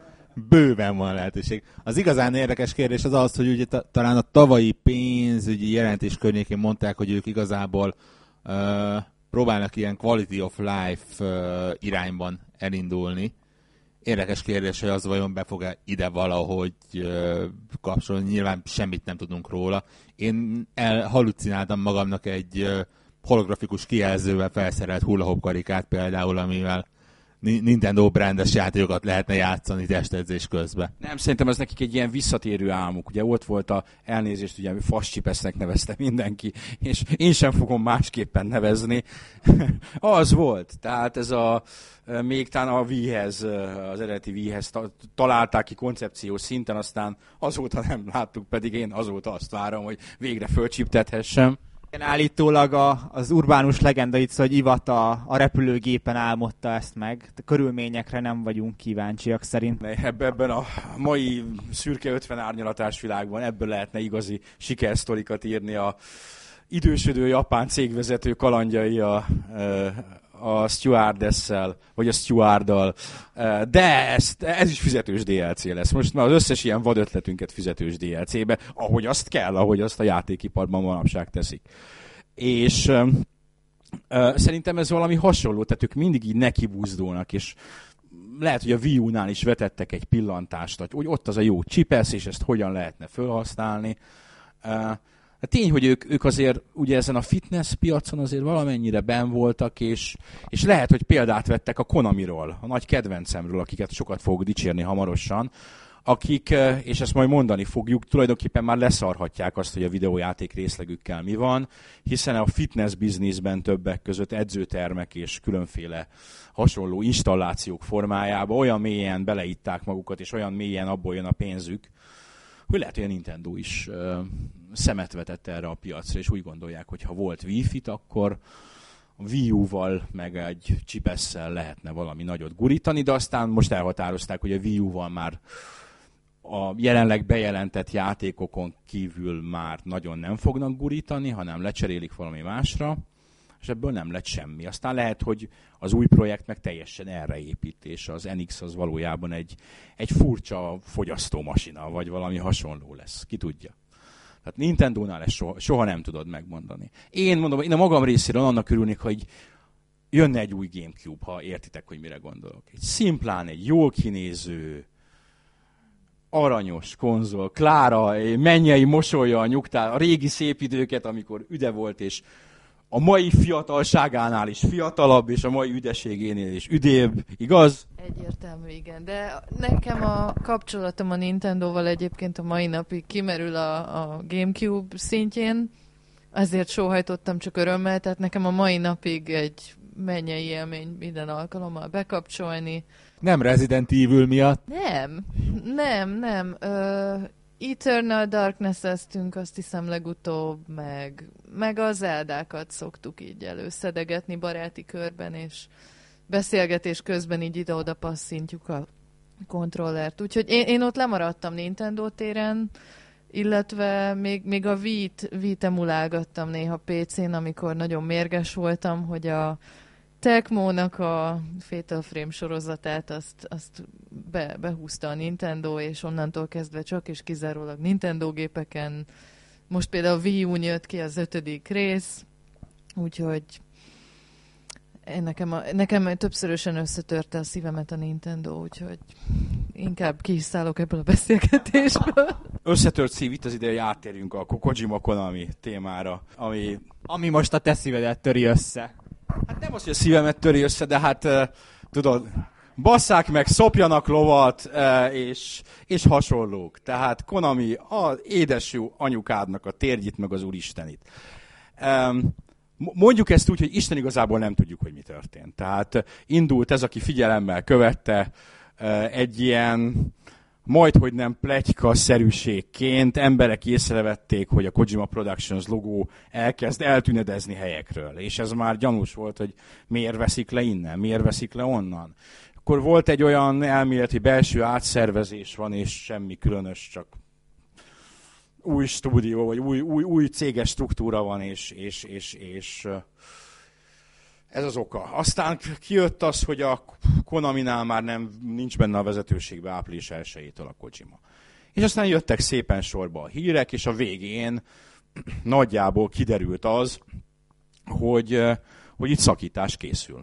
bőven van lehetőség. Az igazán érdekes kérdés az az, hogy ugye talán a tavalyi pénzügyi jelentés környékén mondták, hogy ők igazából próbálnak ilyen quality of life irányban elindulni. Érdekes kérdés, hogy az vajon be fog-e ide valahogy kapcsolni. Nyilván semmit nem tudunk róla. Én hallucináltam magamnak egy holografikus kijelzővel felszerelt hula-hop karikát például, amivel Nintendo brandes játékokat lehetne játszani testedzés közben. Nem, szerintem ez nekik egy ilyen visszatérő álmuk. Ugye ott volt a elnézést, ugye faszcsipesznek nevezte mindenki, és én sem fogom másképpen nevezni. Az volt. Tehát ez még talán a Wii-hez, az eredeti Wii-hez találták ki koncepciós szinten, aztán azóta nem láttuk, pedig én azóta azt várom, hogy végre fölcsiptethessem. Állítólag az urbánus legenda itt, hogy Iwata a repülőgépen álmodta ezt meg. A körülményekre nem vagyunk kíváncsiak szerint. Ebben a mai szürke 50 árnyalatás világban ebből lehetne igazi sikersztorikat írni a idősödő japán cégvezető kalandjai a stewardessel, vagy a stewarddal. De ez is fizetős DLC lesz. Most már az összes ilyen vadötletünket fizetős DLC-be, ahogy azt kell, ahogy azt a játékiparban manapság teszik. És szerintem ez valami hasonló, tehát ők mindig így nekibúzdulnak, és lehet, hogy a Wii U-nál is vetettek egy pillantást, hogy ott az a jó csipesz, és ezt hogyan lehetne felhasználni. Tény, hogy ők azért ugye ezen a fitness piacon azért valamennyire benn voltak, és lehet, hogy példát vettek a Konamiról, a nagy kedvencemről, akiket sokat fogok dicsérni hamarosan, akik, és ezt majd mondani fogjuk, tulajdonképpen már leszarhatják azt, hogy a videójáték részlegükkel mi van, hiszen a fitness bizniszben többek között edzőtermek és különféle hasonló installációk formájában olyan mélyen beleitták magukat, és olyan mélyen abból jön a pénzük, hogy lehet, hogy a Nintendo is szemet vetett erre a piacra, és úgy gondolják, hogy ha volt Wi-Fi-t, akkor a Wii U-val meg egy csipesszel lehetne valami nagyot gurítani, de aztán most elhatározták, hogy a Wii U-val már a jelenleg bejelentett játékokon kívül már nagyon nem fognak gurítani, hanem lecserélik valami másra, és ebből nem lett semmi. Aztán lehet, hogy az új projekt meg teljesen erre épít, és az NX az valójában egy furcsa fogyasztómasina, vagy valami hasonló lesz. Ki tudja. Tehát Nintendónál ezt soha nem tudod megmondani. Én mondom, én a magam részéről annak örülnék, hogy jönne egy új Gamecube, ha értitek, hogy mire gondolok. Egy szimplán, egy jól kinéző, aranyos konzol, Klára mennyei mosolya a nyugtál, a régi szép időket, amikor üde volt, és a mai fiatalságánál is fiatalabb, és a mai üdeségénél is üdébb, igaz? Egyértelmű, igen. De nekem a kapcsolatom a Nintendoval egyébként a mai napig kimerül a Gamecube szintjén, azért sóhajtottam csak örömmel, tehát nekem a mai napig egy mennyei élmény minden alkalommal bekapcsolni. Nem Resident Evil miatt? Nem. Eternal Darkness-eztünk azt hiszem legutóbb, meg a Zeldákat szoktuk így előszedegetni baráti körben, és beszélgetés közben így ide-oda passzintjuk a kontrollert. Úgyhogy én ott lemaradtam Nintendo téren, illetve még a Wii-t emulálgattam néha PC-n, amikor nagyon mérges voltam, hogy a Tecmo-nak a Fatal Frame sorozatát azt behúzta a Nintendo, és onnantól kezdve csak és kizárólag Nintendo gépeken. Most például a Wii U-n jött ki az 5. rész, úgyhogy nekem többszörösen összetörte a szívemet a Nintendo, úgyhogy inkább kiszállok ebből a beszélgetésből. Összetört szív, itt az ideje átérjünk a Kojima Konami témára, ami most a te szívedet töri össze. Hát nem az, hogy a szívemet töri össze, de hát tudod, basszák meg, szopjanak lovat, és hasonlók. Tehát Konami, az édes jó anyukádnak a térgyit, meg az úristenit. Mondjuk ezt úgy, hogy Isten igazából nem tudjuk, hogy mi történt. Tehát indult ez, aki figyelemmel követte egy ilyen majdhogy nem pletyka-szerűségként emberek észrevették, hogy a Kojima Productions logó elkezd eltünedezni helyekről, és ez már gyanús volt, hogy miért veszik le innen, miért veszik le onnan. Akkor volt egy olyan elméleti belső átszervezés van, és semmi különös, csak új stúdió, vagy új céges struktúra van, és ez az oka. Aztán kijött az, hogy a Konaminál már nincs benne a vezetőségbe április 1-től a Kojima. És aztán jöttek szépen sorba a hírek, és a végén nagyjából kiderült az, hogy itt szakítás készül.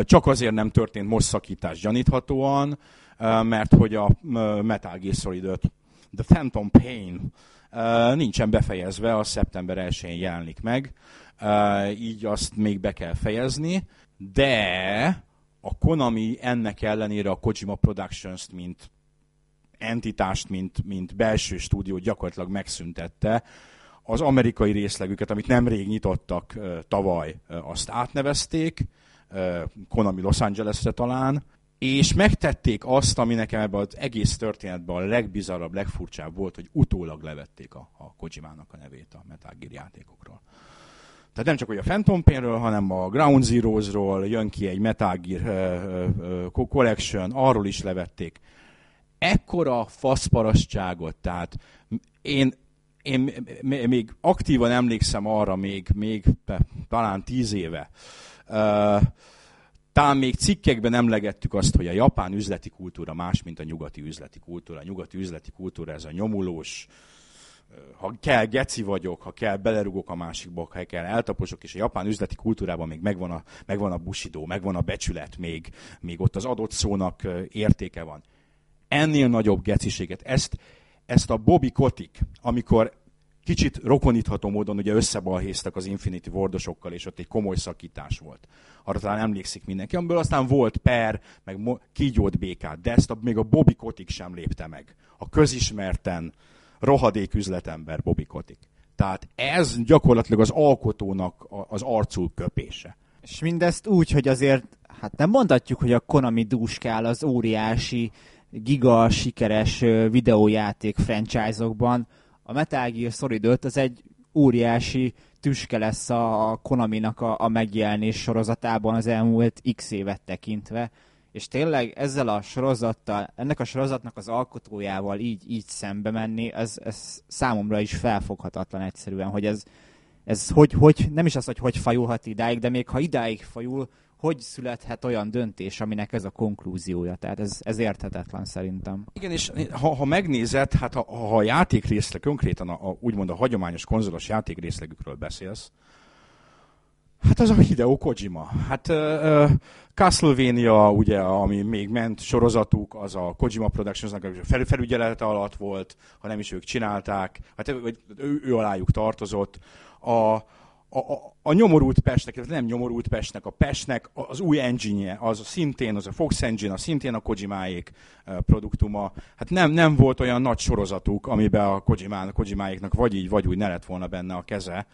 Csak azért nem történt most szakítás gyaníthatóan, mert hogy a Metal Gear Solid 5, The Phantom Pain nincsen befejezve, az szeptember 1-én jelenik meg. Így azt még be kell fejezni, de a Konami ennek ellenére a Kojima Productions-t, mint entitást, mint belső stúdiót gyakorlatilag megszüntette. Az amerikai részlegüket, amit nemrég nyitottak tavaly, azt átnevezték, Konami Los Angeles-re talán, és megtették azt, ami nekem ebben az egész történetben a legbizarrabb, legfurcsább volt, hogy utólag levették a Kojimának a nevét a Metal Gear játékokról. Tehát nem csak hogy a Phantom Painről, hanem a Ground Zeroesról jön ki egy Metal Gear Collection, arról is levették. Ekkora faszparasztságot, tehát én még aktívan emlékszem arra még talán 10 éve. Talán még cikkekben emlegettük azt, hogy a japán üzleti kultúra más, mint a nyugati üzleti kultúra. A nyugati üzleti kultúra ez a nyomulós, ha kell, geci vagyok, ha kell, belerugok a másikba, ha kell, eltaposok, és a japán üzleti kultúrában még megvan a busidó, megvan a becsület, még ott az adott szónak értéke van. Ennél nagyobb geciséget, ezt a Bobby Kotick, amikor kicsit rokonítható módon ugye összebalhéztek az Infinity Wardosokkal, és ott egy komoly szakítás volt. Arra talán emlékszik mindenki, amiből aztán volt per, meg kígyót békát, de ezt még a Bobby Kotick sem lépte meg. A közismerten rohadék üzletember Bobby Kotick. Tehát ez gyakorlatilag az alkotónak az arcul köpése. És mindezt úgy, hogy azért, hát nem mondhatjuk, hogy a Konami dúskál az óriási, giga sikeres videójáték franchise-okban. A Metal Gear Solid 5 az egy óriási tüske lesz a Konaminak a megjelenés sorozatában az elmúlt x évet tekintve. És tényleg ezzel a sorozattal, ennek a sorozatnak az alkotójával így szembe menni, ez számomra is felfoghatatlan egyszerűen, hogy ez hogy nem is az, hogy fajulhat idáig, de még ha idáig fajul, hogy születhet olyan döntés, aminek ez a konklúziója. Tehát ez érthetetlen szerintem. Igen, és ha megnézed, hát ha a játékrészleg, konkrétan úgymond a hagyományos konzolos játékrészlegükről beszélsz, hát az a Hideo Kojima. Hát Castlevania, ugye, ami még ment sorozatuk, az a Kojima Productionsnak a felügyelete alatt volt, ha nem is ők csinálták, hát ő alájuk tartozott. A a nyomorult Pestnek, nem nyomorult Pestnek, a Pestnek az új engine-je, az szintén, az a Fox Engine, az szintén a Kojimáék produktuma. Hát nem volt olyan nagy sorozatuk, amiben a Kojimáéknak vagy így, vagy úgy ne lett volna benne a keze.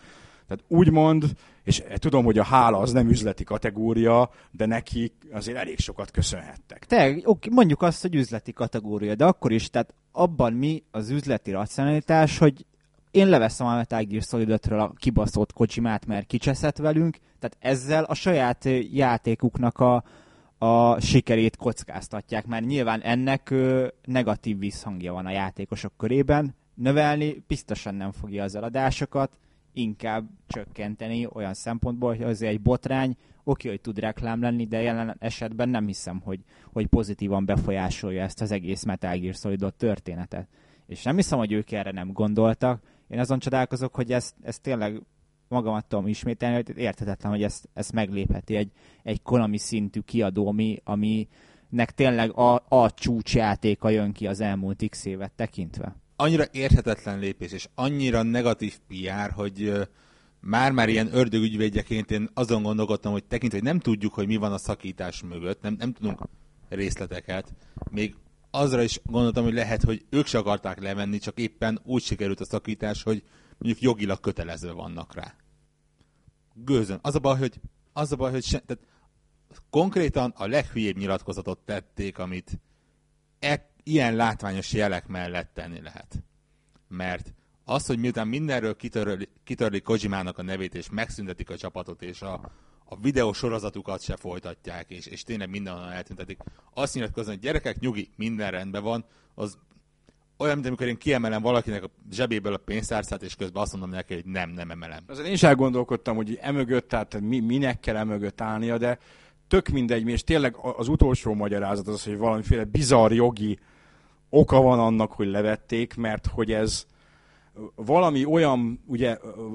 Tehát úgymond, és tudom, hogy a hála az nem üzleti kategória, de nekik azért elég sokat köszönhettek. Oké, mondjuk azt, hogy üzleti kategória, de akkor is, tehát abban mi az üzleti racionalitás, hogy én leveszem a Metal Gear Solid 5-ről a kibaszott Kojimát, mert kicseszett velünk, tehát ezzel a saját játékuknak a sikerét kockáztatják, mert nyilván ennek negatív visszhangja van a játékosok körében, növelni biztosan nem fogja az eladásokat, inkább csökkenteni olyan szempontból, hogy azért egy botrány, oké, hogy tud reklám lenni, de jelen esetben nem hiszem, hogy pozitívan befolyásolja ezt az egész Metal Gear Solid történetet. És nem hiszem, hogy ők erre nem gondoltak. Én azon csodálkozok, hogy ezt tényleg magamat tudom ismételni, hogy érthetetlen, hogy ezt meglépheti egy Konami szintű kiadó, aminek tényleg a csúcsjátéka jön ki az elmúlt x évet tekintve. Annyira érthetetlen lépés, és annyira negatív PR, hogy már ilyen ördögügyvédjeként én azon gondolkodtam, hogy tekintve, hogy nem tudjuk, hogy mi van a szakítás mögött, nem tudunk részleteket, még azra is gondoltam, hogy lehet, hogy ők se akarták levenni, csak éppen úgy sikerült a szakítás, hogy mondjuk jogilag kötelezve vannak rá. Gőzön. Az a baj, hogy tehát konkrétan a leghülyébb nyilatkozatot tették, amit ilyen látványos jelek mellett tenni lehet. Mert az, hogy miután mindenről kitörlik Kojimának a nevét, és megszüntetik a csapatot, és a videósorozatukat se folytatják, és tényleg mindenhonnan eltüntetik. Azt nyilatkozni, hogy gyerekek, nyugi, minden rendben van, az olyan, mint amikor én kiemelem valakinek a zsebéből a pénztárcát, és közben azt mondom neki, hogy nem emelem. Azért én is elgondolkodtam, hogy emögött, tehát minek kell emögött állnia, de tök mindegy, és tényleg az utolsó magyarázat az, hogy valamiféle bizarr jogi oka van annak, hogy levették, mert hogy ez valami olyan, ugye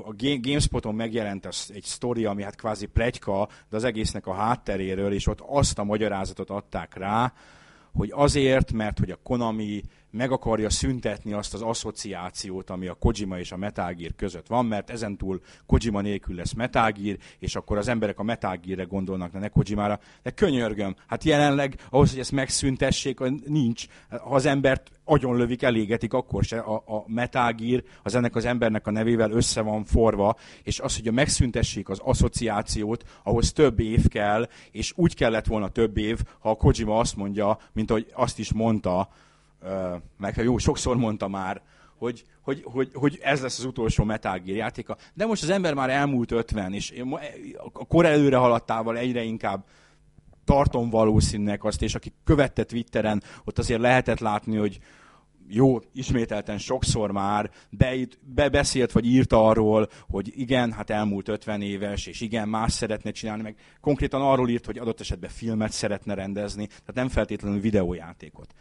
a GameSpoton megjelent egy sztori, ami hát kvázi pletyka, de az egésznek a hátteréről, és ott azt a magyarázatot adták rá, hogy azért, mert hogy a Konami meg akarja szüntetni azt az asszociációt, ami a Kojima és a Metal Gear között van, mert ezentúl Kojima nélkül lesz Metal Gear, és akkor az emberek a Metal Gearre gondolnak, ne Kojimára. De könyörgöm, hát jelenleg ahhoz, hogy ezt megszüntessék, nincs. Ha az embert agyonlövik, elégetik, akkor se a Metal Gear az ennek az embernek a nevével össze van forva, és az, hogy megszüntessék az asszociációt, ahhoz több év kell, és úgy kellett volna több év, ha a Kojima azt mondja, mint ahogy azt is mondta, meg jó, sokszor mondta már, hogy ez lesz az utolsó Metal Gear játéka. De most az ember már elmúlt 50, és a kor előre haladtával egyre inkább tartom valószínűnek azt, és aki követte Twitteren, ott azért lehetett látni, hogy jó, ismételten sokszor már beszélt vagy írta arról, hogy igen, hát elmúlt 50 éves, és igen, más szeretne csinálni, meg konkrétan arról írt, hogy adott esetben filmet szeretne rendezni, tehát nem feltétlenül videójátékot.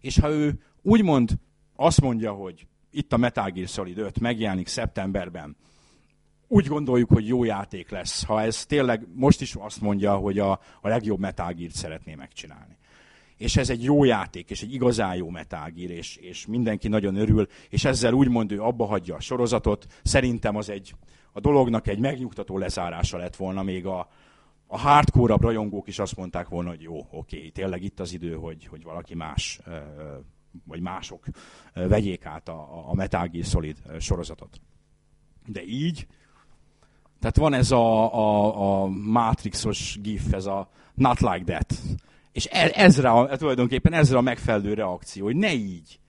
És ha ő úgymond azt mondja, hogy itt a Metal Gear Solid 5 megjelenik szeptemberben, úgy gondoljuk, hogy jó játék lesz, ha ez tényleg most is azt mondja, hogy a legjobb Metal Gear-t szeretné megcsinálni. És ez egy jó játék, és egy igazán jó Metal Gear, és mindenki nagyon örül, és ezzel úgymond ő abba hagyja a sorozatot. Szerintem az a dolognak egy megnyugtató lezárása lett volna, még a hardcore-abb rajongók is azt mondták volna, hogy jó, oké, tényleg itt az idő, hogy valaki más, vagy mások vegyék át a Metal Gear Solid sorozatot. De így, tehát van ez a Matrixos gif, ez a not like that. És tulajdonképpen ezre a megfelelő reakció, hogy ne így.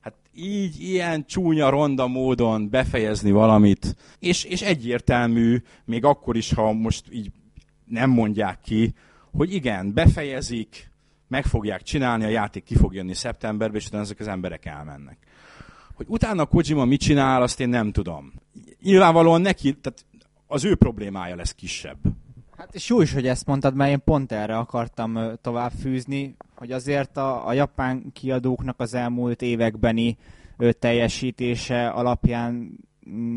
Hát így, ilyen csúnya, ronda módon befejezni valamit. És egyértelmű, még akkor is, ha most így nem mondják ki, hogy igen, befejezik, meg fogják csinálni, a játék ki fog jönni szeptemberbe, és utána ezek az emberek elmennek. Hogy utána Kojima mit csinál, azt én nem tudom. Nyilvánvalóan neki, tehát az ő problémája lesz kisebb. Hát és jó is, hogy ezt mondtad, mert én pont erre akartam tovább fűzni, hogy azért a japán kiadóknak az elmúlt évekbeni teljesítése alapján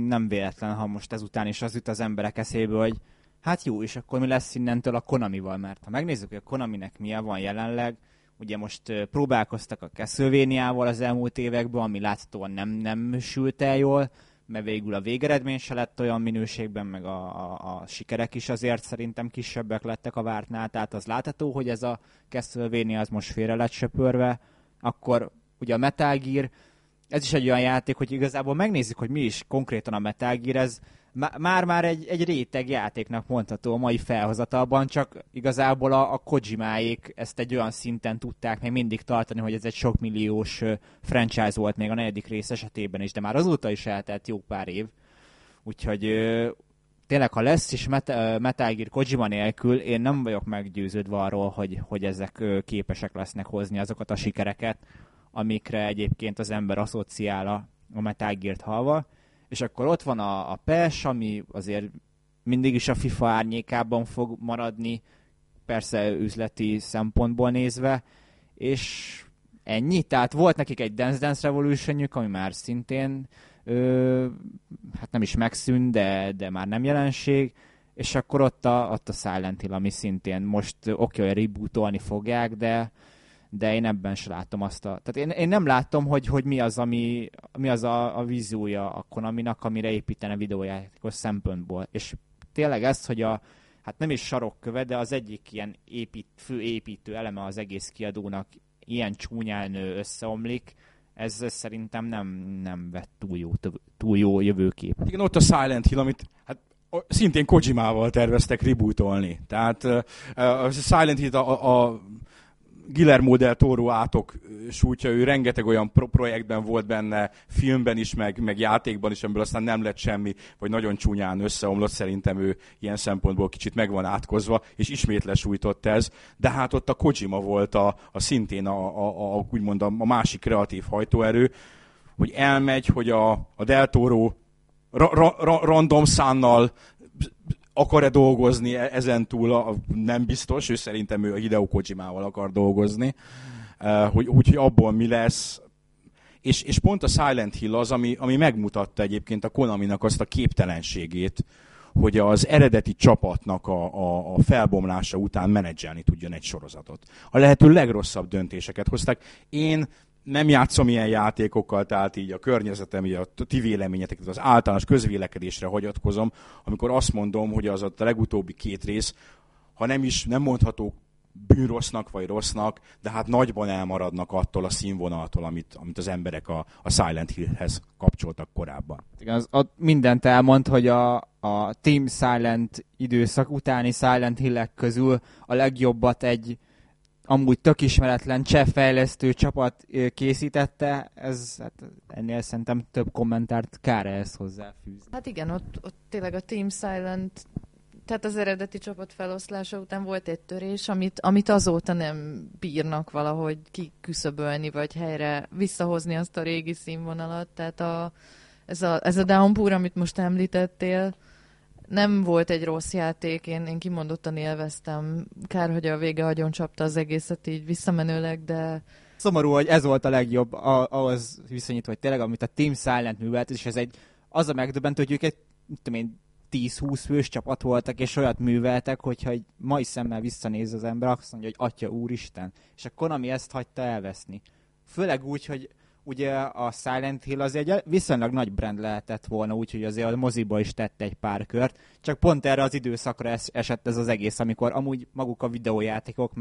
nem véletlen, ha most ezután is az jut az emberek eszébe, hogy hát jó, és akkor mi lesz innentől a Konamival, mert ha megnézzük, hogy a Konaminek milyen van jelenleg, ugye most próbálkoztak a Castlevaniával az elmúlt években, ami láthatóan nem sült el jól, mert végül a végeredmény se lett olyan minőségben, meg a sikerek is azért szerintem kisebbek lettek a vártnál, tehát az látható, hogy ez a Castlevania az most félre lett söpörve, akkor ugye a Metal Gear, ez is egy olyan játék, hogy igazából megnézzük, hogy mi is konkrétan a Metal Gear, ez már egy réteg játéknak mondható a mai felhozatalban, csak igazából a Kojimáék ezt egy olyan szinten tudták még mindig tartani, hogy ez egy sok milliós franchise volt még a negyedik rész esetében is, de már azóta is eltelt jó pár év. Úgyhogy tényleg, ha lesz is Metal Gear Kojima nélkül, én nem vagyok meggyőződve arról, hogy ezek képesek lesznek hozni azokat a sikereket, amikre egyébként az ember asszociál a Metal Gear-t halva. És akkor ott van a PES, ami azért mindig is a FIFA árnyékában fog maradni, persze üzleti szempontból nézve, és ennyi. Tehát volt nekik egy Dance Dance Revolution-jük, ami már szintén hát nem is megszűnt, de már nem jelenség, és akkor ott a Silent Hill, ami szintén most oké, rebootolni fogják, de én ebben sem látom azt Tehát én nem látom, hogy mi az a víziója a Konaminak, amire építene videójátékos szempontból. És tényleg ez, hogy hát nem is sarokköve, de az egyik ilyen fő építő eleme az egész kiadónak ilyen csúnyán összeomlik, ez szerintem nem vett túl jó jövőkép. Igen, ott a Silent Hill, amit hát szintén Kojimával terveztek rebootolni. Tehát a Silent Hill a Guillermo del Toro átok sújtja, ő rengeteg olyan projektben volt benne, filmben is, meg játékban is, amiből aztán nem lett semmi, vagy nagyon csúnyán összeomlott, szerintem ő ilyen szempontból kicsit meg van átkozva, és ismét lesújtott ez, de hát ott a Kojima volt szintén a úgymond a másik kreatív hajtóerő, hogy elmegy, hogy a del Toro random szánnal akar-e dolgozni ezentúl, nem biztos, ő szerintem ő a Hideo Kojimával akar dolgozni, hogy abból mi lesz. És pont a Silent Hill az, ami megmutatta egyébként a Konaminak azt a képtelenségét, hogy az eredeti csapatnak a felbomlása után menedzselni tudjon egy sorozatot. A lehető legrosszabb döntéseket hozták. Én nem játszom ilyen játékokkal, tehát így a környezetem, így a ti véleményetek, az általános közvélekedésre hagyatkozom, amikor azt mondom, hogy az a legutóbbi két rész, ha nem mondható bűnrossznak vagy rossznak, de hát nagyban elmaradnak attól a színvonaltól, amit az emberek a Silent Hillhez kapcsoltak korábban. Igen, mindent elmond, hogy a Team Silent időszak utáni Silent Hillek közül a legjobbat egy amúgy tök ismeretlen cseh fejlesztő csapat készítette, ez hát ennél szerintem több kommentárt kár ehhez hozzáfűzni. Hát igen, ott tényleg a Team Silent, tehát az eredeti csapat feloszlása után volt egy törés, amit azóta nem bírnak valahogy kiküszöbölni, vagy helyre visszahozni azt a régi színvonalat, tehát ez a Downpour, amit most említettél, nem volt egy rossz játék, én kimondottan élveztem. Kár, hogy a vége agyon csapta az egészet így visszamenőleg, de... Szomorú, hogy ez volt a legjobb ahhoz viszonyítva, hogy tényleg, amit a Team Silent művelt, és ez az a megdöbbentő, hogy ők egy 10-20 fős csapat voltak, és olyat műveltek, hogyha egy mai szemmel visszanéz az ember, azt mondja, hogy atya úristen. És a Konami ezt hagyta elveszni. Főleg úgy, hogy ugye a Silent Hill az egy viszonylag nagy brand lehetett volna, úgyhogy azért a moziba is tette egy pár kört, csak pont erre az időszakra esett ez az egész, amikor amúgy maguk a videójátékok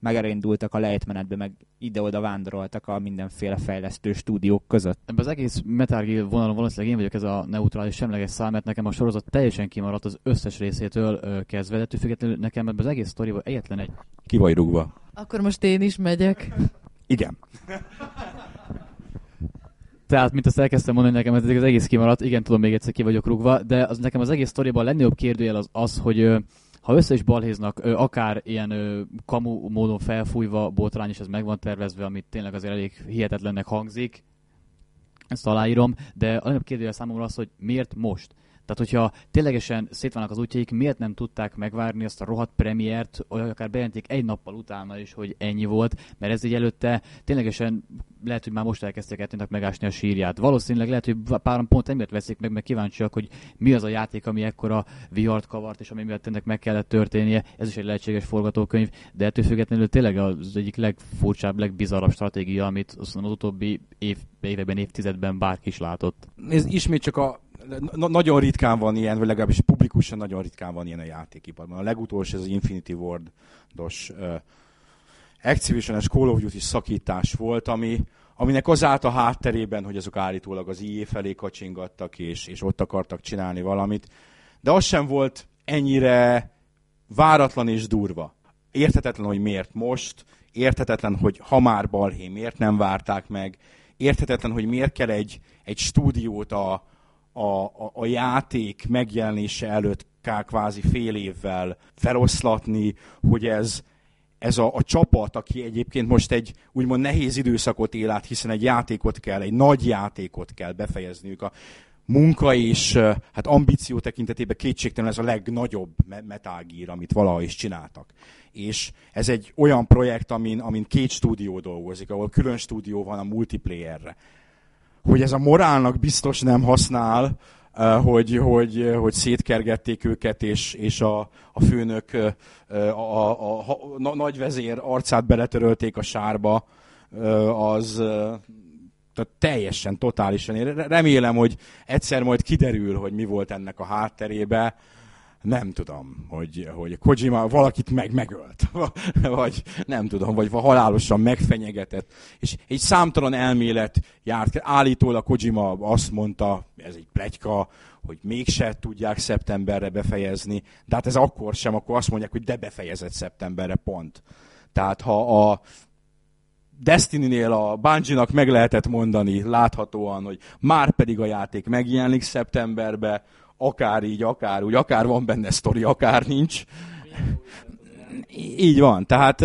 meg elindultak a lejtmenetbe, meg ide-oda vándoroltak a mindenféle fejlesztő stúdiók között. Ebben az egész Metal Gear vonalon valószínűleg én vagyok ez a neutrális, semleges szám, mert nekem a sorozat teljesen kimaradt az összes részétől kezdve, de függetlenül nekem ebben az egész sztoriban egyetlen egy... Ki vagy rúgva? Akkor most én is megyek. Igen. Tehát, mint azt elkezdtem mondani, nekem ez az egész kimaradt, igen, tudom, még egyszer ki vagyok rúgva, de az nekem az egész sztoriban a legnagyobb kérdőjel az, hogy ha össze is balhéznak, akár ilyen kamu módon felfújva, botrány is ez meg van tervezve, amit tényleg azért elég hihetetlennek hangzik, ezt aláírom, de a legnagyobb kérdőjel számomra az, hogy miért most? Tehát, hogyha ténylegesen szétvannak az útjaik, miért nem tudták megvárni azt a rohadt premiért, olyan akár bejelentik egy nappal utána is, hogy ennyi volt, mert ez így előtte ténylegesen lehet, hogy már most elkezdték eltűntek megásni a sírját. Valószínűleg lehet, hogy páran pont emiatt veszik meg, mert kíváncsiak, hogy mi az a játék, ami ekkora vihart kavart, és ami miatt ennek meg kellett történnie. Ez is egy lehetséges forgatókönyv, de ettől függetlenül tényleg az egyik legfurcsább, legbizarrabb stratégia, amit az utóbbi években, évtizedben bárki is látott. Ez ismét csak a nagyon ritkán van ilyen, vagy legalábbis publikusan nagyon ritkán van ilyen a játékiparban. A legutolsó ez az Infinity Ward-os Activision-es Call of Duty szakítás volt, aminek az állt a hátterében, hogy azok állítólag az EA felé kacsingattak, és ott akartak csinálni valamit. De az sem volt ennyire váratlan és durva. Érthetetlen, hogy miért most, érthetetlen, hogy ha már balhé, miért nem várták meg, érthetetlen, hogy miért kell egy stúdiót a játék megjelenése előtt kvázi fél évvel feloszlatni, hogy ez a csapat, aki egyébként most egy úgymond nehéz időszakot él át, hiszen egy játékot kell, egy nagy játékot kell befejezniük. A munka és hát ambíció tekintetében kétségtelen ez a legnagyobb Metal Gear, amit valaha is csináltak. És ez egy olyan projekt, amin két stúdió dolgozik, ahol külön stúdió van a multiplayerre. Hogy ez a morálnak biztos nem használ, hogy szétkergették őket, és a főnök, a nagyvezér arcát beletörölték a sárba, az... Tehát teljesen, totálisan. Én remélem, hogy egyszer majd kiderül, hogy mi volt ennek a hátterébe. Nem tudom, hogy Kojima valakit megölt. Vagy nem tudom, vagy halálosan megfenyegetett. És egy számtalan elmélet járt. Állítólag Kojima azt mondta, ez egy pletyka, hogy mégse tudják szeptemberre befejezni. De hát ez akkor sem, akkor azt mondják, hogy de befejezett szeptemberre, pont. Tehát ha a Destiny-nél a Bungie-nak meg lehetett mondani láthatóan, hogy már pedig a játék megjelenik szeptemberbe, akár így, akár úgy, akár van benne sztori, akár nincs. Így van, tehát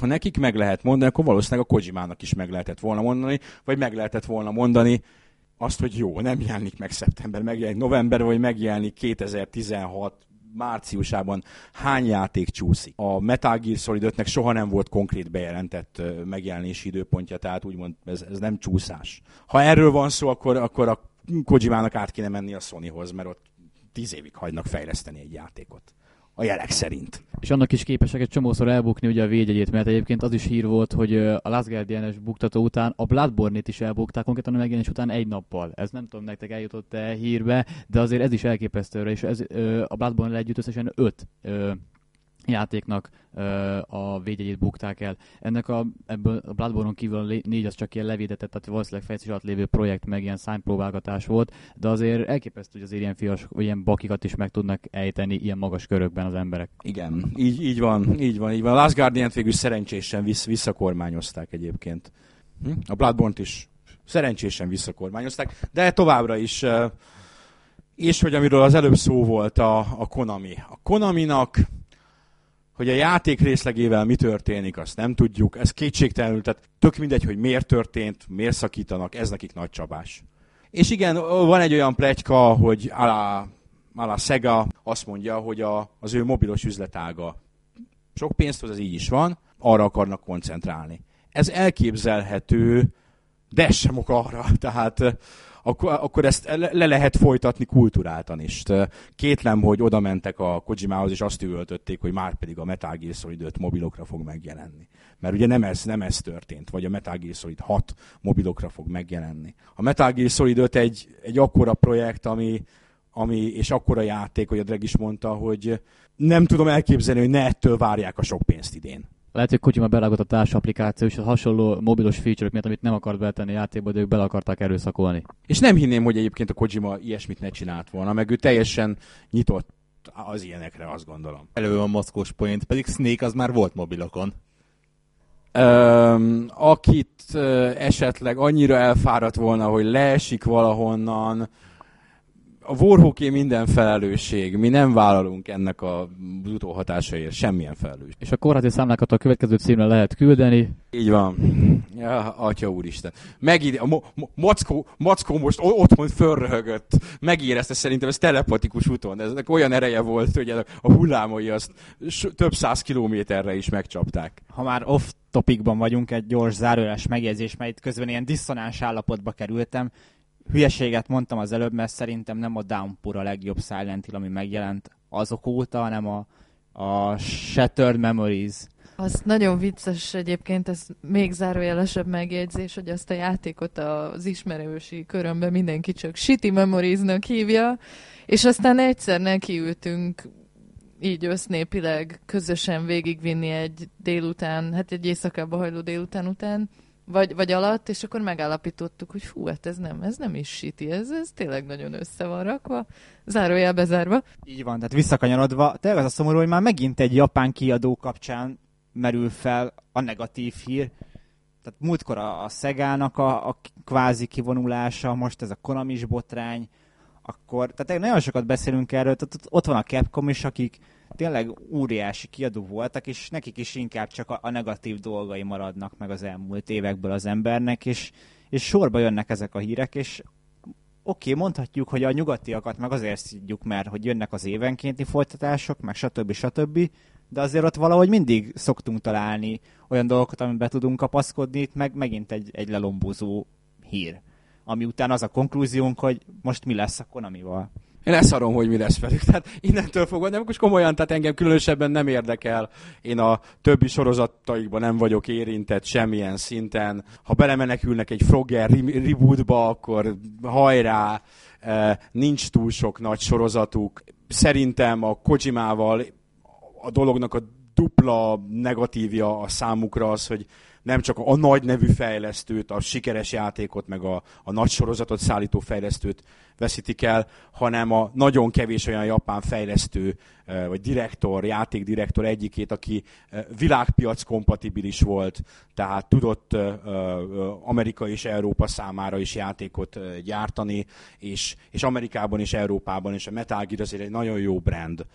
ha nekik meg lehet mondani, akkor valószínűleg a Kojimának is meg lehetett volna mondani, vagy meg lehetett volna mondani azt, hogy jó, nem jelenik meg szeptember, megjelenik november, vagy megjelenik 2016 márciusában. Hány játék csúszik? A Metal Gear Solid 5-nek soha nem volt konkrét bejelentett megjelenési időpontja, tehát úgymond ez nem csúszás. Ha erről van szó, akkor a Kojimának át kéne menni a Sonyhoz, mert ott 10 évig hagynak fejleszteni egy játékot. A jelek szerint. És annak is képesek egy csomószor elbukni ugye a védjegyét, mert egyébként az is hír volt, hogy a Last Guardian-es buktató után a Bloodborne-t is elbukták, konkrétan a megjelenés után egy nappal. Ez nem tudom, nektek eljutott-e hírbe, de azért ez is elképesztőre, és ez, a Bloodborne-re együtt összesen 5 játéknak a védjegyét bukták el. Ebből a Bloodborne-on kívül a 4 az csak ilyen levédetett, tehát valószínűleg fejlesztés alatt lévő projekt, meg ilyen szájpróbálgatás volt, de azért elképesztő, hogy az ilyen fiask, vagy ilyen bakikat is meg tudnak ejteni ilyen magas körökben az emberek. Igen, így van. A Last Guardian-t végül szerencsésen visszakormányozták egyébként. A Bloodborne-t is szerencsésen visszakormányozták, de továbbra is, és hogy amiről az előbb szó volt a Konami. A Konaminak, hogy a játék részlegével mi történik, azt nem tudjuk. Ez kétségtelenül, tehát tök mindegy, hogy miért történt, miért szakítanak, ez nekik nagy csapás. És igen, van egy olyan pletyka, hogy a Sega azt mondja, hogy az ő mobilos üzletága sok pénzt hoz, ez így is van, arra akarnak koncentrálni. Ez elképzelhető, de ez sem ok arra, tehát... Akkor ezt le lehet folytatni kulturáltan is. Kétlem, hogy oda mentek a Kojimához, és azt üvöltötték, hogy már pedig a Metal Gear Solid 5 mobilokra fog megjelenni. Mert ugye nem ez történt, vagy a Metal Gear Solid 6 mobilokra fog megjelenni. A Metal Gear Solid 5 egy akkora projekt, ami és akkora játék, hogy a Dreg is mondta, hogy nem tudom elképzelni, hogy ne ettől várják a sok pénzt idén. Lehet, hogy Kojima belágott a társapplikáció és a hasonló mobilos feature-ök miatt, amit nem akart beletenni a játékba, de ők bele akarták erőszakolni. És nem hinném, hogy egyébként a Kojima ilyesmit ne csinált volna, meg ő teljesen nyitott az ilyenekre, azt gondolom. Elő a maszkos point, pedig Snake az már volt mobilokon. Akit esetleg annyira elfáradt volna, hogy leesik valahonnan, a Warhawké minden felelősség, mi nem vállalunk ennek a utóhatásaért semmilyen felelősség. És a kórházi számlákat a következő címre lehet küldeni. Így van. Ja, atya úristen. Megint, Mackó most otthon fölröhögött. Megérezte szerintem, ez telepatikus úton. Eznek olyan ereje volt, hogy a hullámai azt több 100 kilométerre is megcsapták. Ha már off-topicban vagyunk, egy gyors zárójeles megjegyzés, mert itt közben ilyen diszonáns állapotba kerültem. Hülyeséget mondtam az előbb, mert szerintem nem a Downpour a legjobb Silent Hill, ami megjelent azok óta, hanem a Shattered Memories, Az nagyon vicces egyébként, ez még zárójelesebb megjegyzés, hogy azt a játékot az ismerősi körömben mindenki csak shitty memoriesnak hívja, és aztán egyszer nekiültünk így össznépileg közösen végigvinni egy délután, hát egy éjszakába hajló délután után, vagy alatt, és akkor megállapítottuk, hogy fú, hát ez nem is shitty, ez tényleg nagyon össze van rakva, zárójel bezárva. Így van, tehát visszakanyarodva, tényleg az a szomorú, hogy már megint egy japán kiadó kapcsán merül fel a negatív hír. Tehát múltkor a Szegának a kvázi kivonulása, most ez a Konamis botrány, akkor, tehát nagyon sokat beszélünk erről, tehát ott van a Capcom is, akik tényleg óriási kiadó voltak, és nekik is inkább csak a negatív dolgai maradnak meg az elmúlt évekből az embernek, és sorba jönnek ezek a hírek, és oké, mondhatjuk, hogy a nyugatiakat meg azért szidjuk, mert hogy jönnek az évenkénti folytatások, meg stb., de azért ott valahogy mindig szoktunk találni olyan dolgokat, amiben tudunk kapaszkodni, itt meg megint egy lelombozó hír, ami után az a konklúziónk, hogy most mi lesz a Konamival. Én elszarom, hogy mi lesz velük, tehát innentől fogod, nem, most komolyan, tehát engem különösebben nem érdekel, én a többi sorozataikban nem vagyok érintett semmilyen szinten, ha belemenekülnek egy Frogger rebootba, akkor hajrá, nincs túl sok nagy sorozatuk, szerintem a Kojimával a dolognak a dupla negatívja a számukra az, hogy nem csak a nagy nevű fejlesztőt, a sikeres játékot, meg a nagy sorozatot szállító fejlesztőt veszítik el, hanem a nagyon kevés olyan japán fejlesztő, vagy direktor, játékdirektor egyikét, aki világpiac kompatibilis volt, tehát tudott Amerika és Európa számára is játékot gyártani, és Amerikában és Európában, és a Metal Gear azért egy nagyon jó brand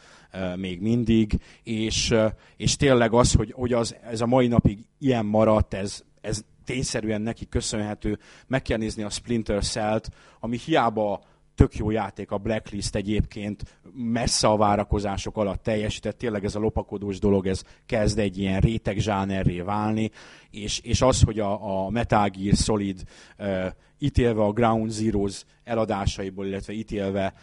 még mindig, és tényleg az, hogy ez a mai napig ilyen maradt, ez tényszerűen neki köszönhető. Meg kell nézni a Splinter Cell-t, ami hiába tök jó játék, a Blacklist egyébként messze a várakozások alatt teljesített, tényleg ez a lopakodós dolog, ez kezd egy ilyen réteg zsánerré válni, és az, hogy a Metal Gear Solid ítélve a Ground Zeroes eladásaiból, illetve ítélve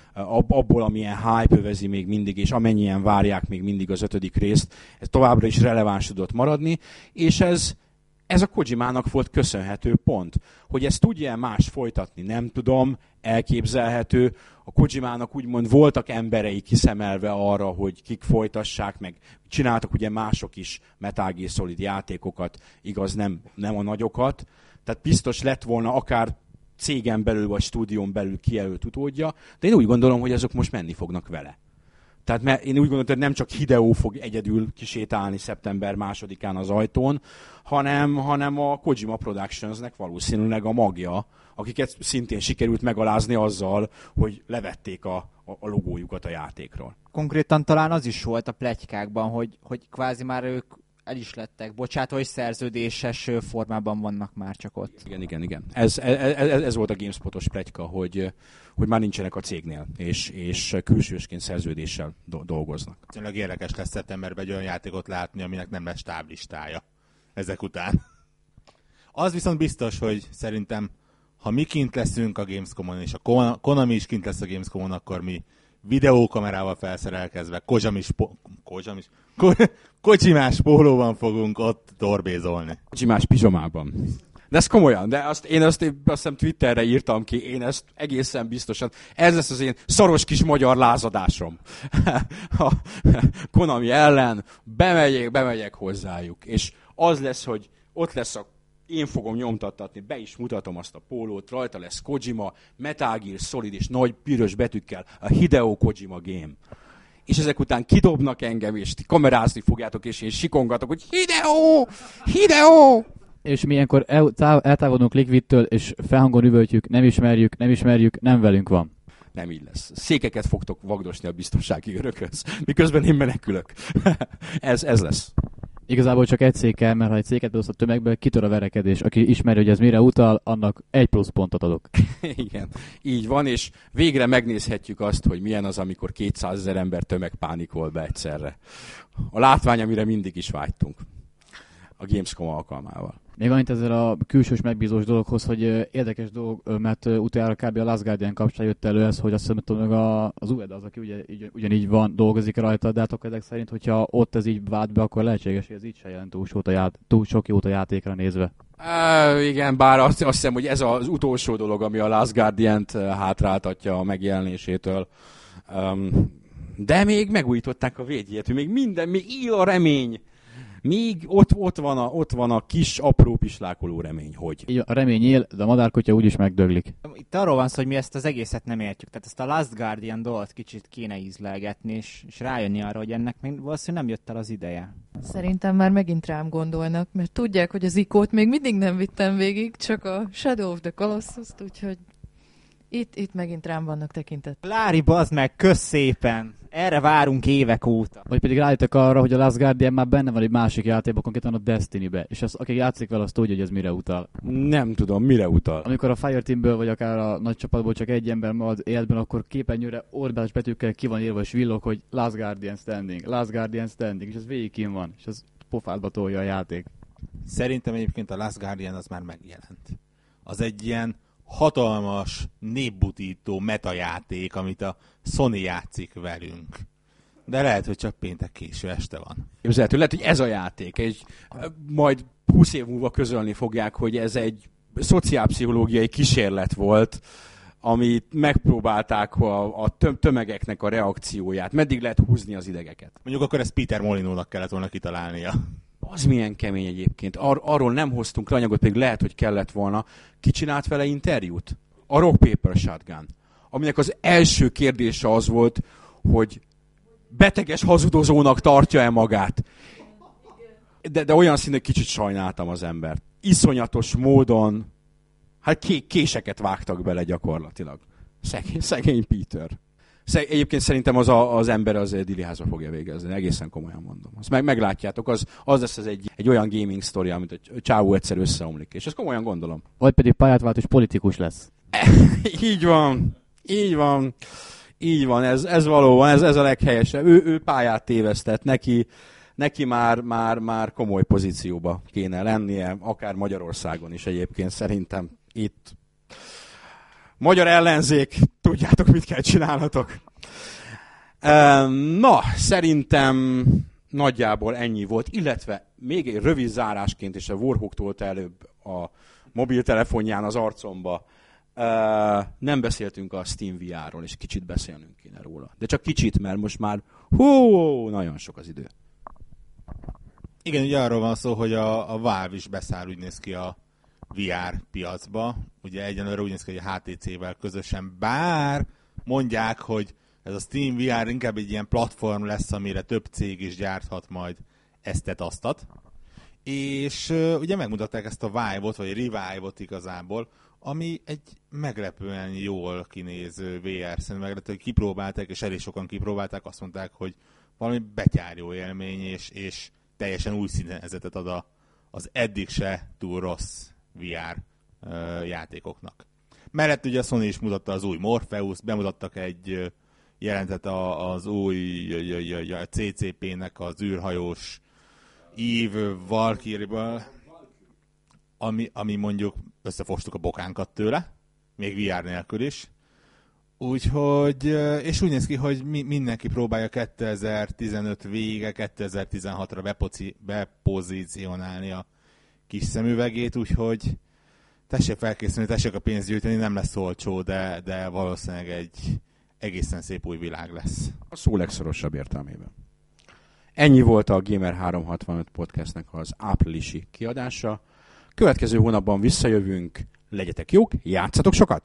abból, amilyen hype övezi még mindig, és amennyien várják még mindig az 5. részt, ez továbbra is releváns tudott maradni, és ez a Kojimának volt köszönhető pont. Hogy ezt tudja más folytatni, nem tudom, elképzelhető. A Kojimának úgymond voltak emberei kiszemelve arra, hogy kik folytassák, meg csináltak ugye mások is Metal Gear Solid játékokat, igaz, nem a nagyokat. Tehát biztos lett volna akár cégen belül, vagy stúdión belül kijelölt utódja, de én úgy gondolom, hogy azok most menni fognak vele. Tehát én úgy gondolom, hogy nem csak Hideo fog egyedül kisétálni szeptember 2-án az ajtón, hanem a Kojima Productionsnek valószínűleg a magja, akiket szintén sikerült megalázni azzal, hogy levették a logójukat a játékról. Konkrétan talán az is volt a pletykákban, hogy kvázi már ők el is lettek bocsátva, hogy szerződéses formában vannak már csak ott. Igen. Ez volt a GameSpot-os pletyka, hogy már nincsenek a cégnél, és külsősként szerződéssel dolgoznak. Tényleg érdekes lesz szeptemberben egy olyan játékot látni, aminek nem lesz táblistája ezek után. Az viszont biztos, hogy szerintem, ha mi kint leszünk a Gamescom-on, és a Konami is kint lesz a Gamescom-on, akkor mi videókamerával felszerelkezve, Kojimás pólóban fogunk ott dorbézolni. Kojimás pizsomában. De ez komolyan, de azt hiszem Twitterre írtam ki, én ezt egészen biztosan, ez lesz az én szaros kis magyar lázadásom. A Konami ellen bemegyek hozzájuk, és az lesz, hogy ott lesz én fogom nyomtattatni, be is mutatom azt a pólót, rajta lesz Kojima, Metal Gear Solid és nagy piros betűkkel a Hideo Kojima Game. És ezek után kidobnak engem, és kamerázni fogjátok, és én sikongatok, hogy Hideo! És mi ilyenkor eltávolodunk Liquidtől, és felhangon üvöltjük, nem ismerjük, nem velünk van. Nem így lesz. Székeket fogtok vagdosni a biztonsági örökhöz, miközben én menekülök. ez lesz. Igazából csak egy szék kell, mert ha egy széket beosz a tömegből, kitör a verekedés. Aki ismeri, hogy ez mire utal, annak egy plusz pontot adok. Igen, így van, és végre megnézhetjük azt, hogy milyen az, amikor 200 000 ember tömegpánikol be egyszerre. A látvány, amire mindig is vágytunk. A Gamescom alkalmával. Még annyit ezzel a külsős megbízós dologhoz, hogy érdekes dolog, mert utána kb. A Last Guardian kapcsán jött elő ez, hogy azt hiszem, hogy az Ueda az, aki ugyanígy van, dolgozik rajta, de hát ezek szerint, hogyha ott ez így vált be, akkor lehetséges, hogy ez így se jelent túl sok jót a játékra nézve. Igen, bár azt hiszem, hogy ez az utolsó dolog, ami a Last Guardian-t hátráltatja a megjelenésétől. De még megújították a védjét, hogy még él a remény. Még ott van a kis, apró pislákoló remény, hogy... A remény él, de a madárkutya úgyis megdöglik. Itt arról van szó, hogy mi ezt az egészet nem értjük. Tehát ezt a Last Guardian dolgot kicsit kéne ízlelgetni, és rájönni arra, hogy ennek még valószínűleg nem jött el az ideje. Szerintem már megint rám gondolnak, mert tudják, hogy az ikót még mindig nem vittem végig, csak a Shadow of the Colossus-t, úgyhogy itt megint rám vannak tekintet. Lári, bazd meg, kösz szépen! Erre várunk évek óta. Vagy pedig rájöttek arra, hogy a Last Guardian már benne van egy másik játékban, konkrétan a Destiny-be. És az, aki játszik vele, azt tudja, hogy ez mire utal. Nem tudom, mire utal. Amikor a Fireteamből, vagy akár a nagy csapatból csak egy ember marad életben, akkor képernyőre óriás betűkkel ki van írva, és villog, hogy Last Guardian standing, Last Guardian standing, és ez végig kint van, és az pofádba tolja a játék. Szerintem egyébként a Last Guardian az már megjelent. Az egy ilyen hatalmas, népbutító metajáték, amit a Sony játszik velünk. De lehet, hogy csak péntek késő este van. Lehet, hogy ez a játék. Majd 20 év múlva közölni fogják, hogy ez egy szociálpszichológiai kísérlet volt, amit megpróbálták a tömegeknek a reakcióját. Meddig lehet húzni az idegeket? Mondjuk akkor ezt Peter Molinónak kellett volna kitalálnia. Az milyen kemény egyébként. Arról nem hoztunk le anyagot, pedig lehet, hogy kellett volna. Ki csinált vele interjút? A Rock Paper Shotgun. Aminek az első kérdése az volt, hogy beteges hazudozónak tartja-e magát. De olyan színűleg kicsit sajnáltam az embert. Iszonyatos módon késeket vágtak bele gyakorlatilag. Szegény Peter. Egyébként szerintem az ember az diliházba fogja végezni, egészen komolyan mondom. Azt meglátjátok, az lesz az egy olyan gaming sztori, amit a csávó egyszer összeomlik, és ezt komolyan gondolom. Vagy pedig pályátváltós politikus lesz. Így van, ez valóban, ez a leghelyesebb. Ő pályát tévesztett, neki már komoly pozícióba kéne lennie, akár Magyarországon is egyébként szerintem itt. Magyar ellenzék, tudjátok, mit kell csinálnatok. Na, szerintem nagyjából ennyi volt, illetve még egy rövid zárásként, és a Warhawk tolt előbb a mobiltelefonján az arcomba, nem beszéltünk a Steam VR-ról, és kicsit beszélnünk kéne róla. De csak kicsit, mert most már nagyon sok az idő. Igen, ugye arról van szó, hogy a Valve is beszáll, úgy néz ki a VR piacba, ugye egyenlőre úgy néz ki, hogy a HTC-vel közösen, bár mondják, hogy ez a Steam VR inkább egy ilyen platform lesz, amire több cég is gyárthat majd eztet-aztat. És ugye megmutatták ezt a Vive-ot, vagy Revive-ot igazából, ami egy meglepően jól kinéző VR, szerintem meglepően kipróbálták, és elég sokan kipróbálták, azt mondták, hogy valami betyárjó élmény, és teljesen új színezetet ad az eddig se túl rossz VR játékoknak. Mellett ugye a Sony is mutatta az új Morpheus, bemutattak egy jelentet az új CCP-nek az űrhajós Eve Valkyrie-ből, ami mondjuk összefostuk a bokánkat tőle, még VR nélkül is. Úgyhogy, és úgy néz ki, hogy mindenki próbálja 2015 vége, 2016-ra bepozícionálni a kis szemüvegét, úgyhogy tessék felkészülni, tessék a pénzt gyűjteni, nem lesz olcsó, de valószínűleg egy egészen szép új világ lesz. A szó legszorosabb értelmében. Ennyi volt a Gamer 365 podcastnek az áprilisi kiadása. Következő hónapban visszajövünk, legyetek jók, játszatok sokat!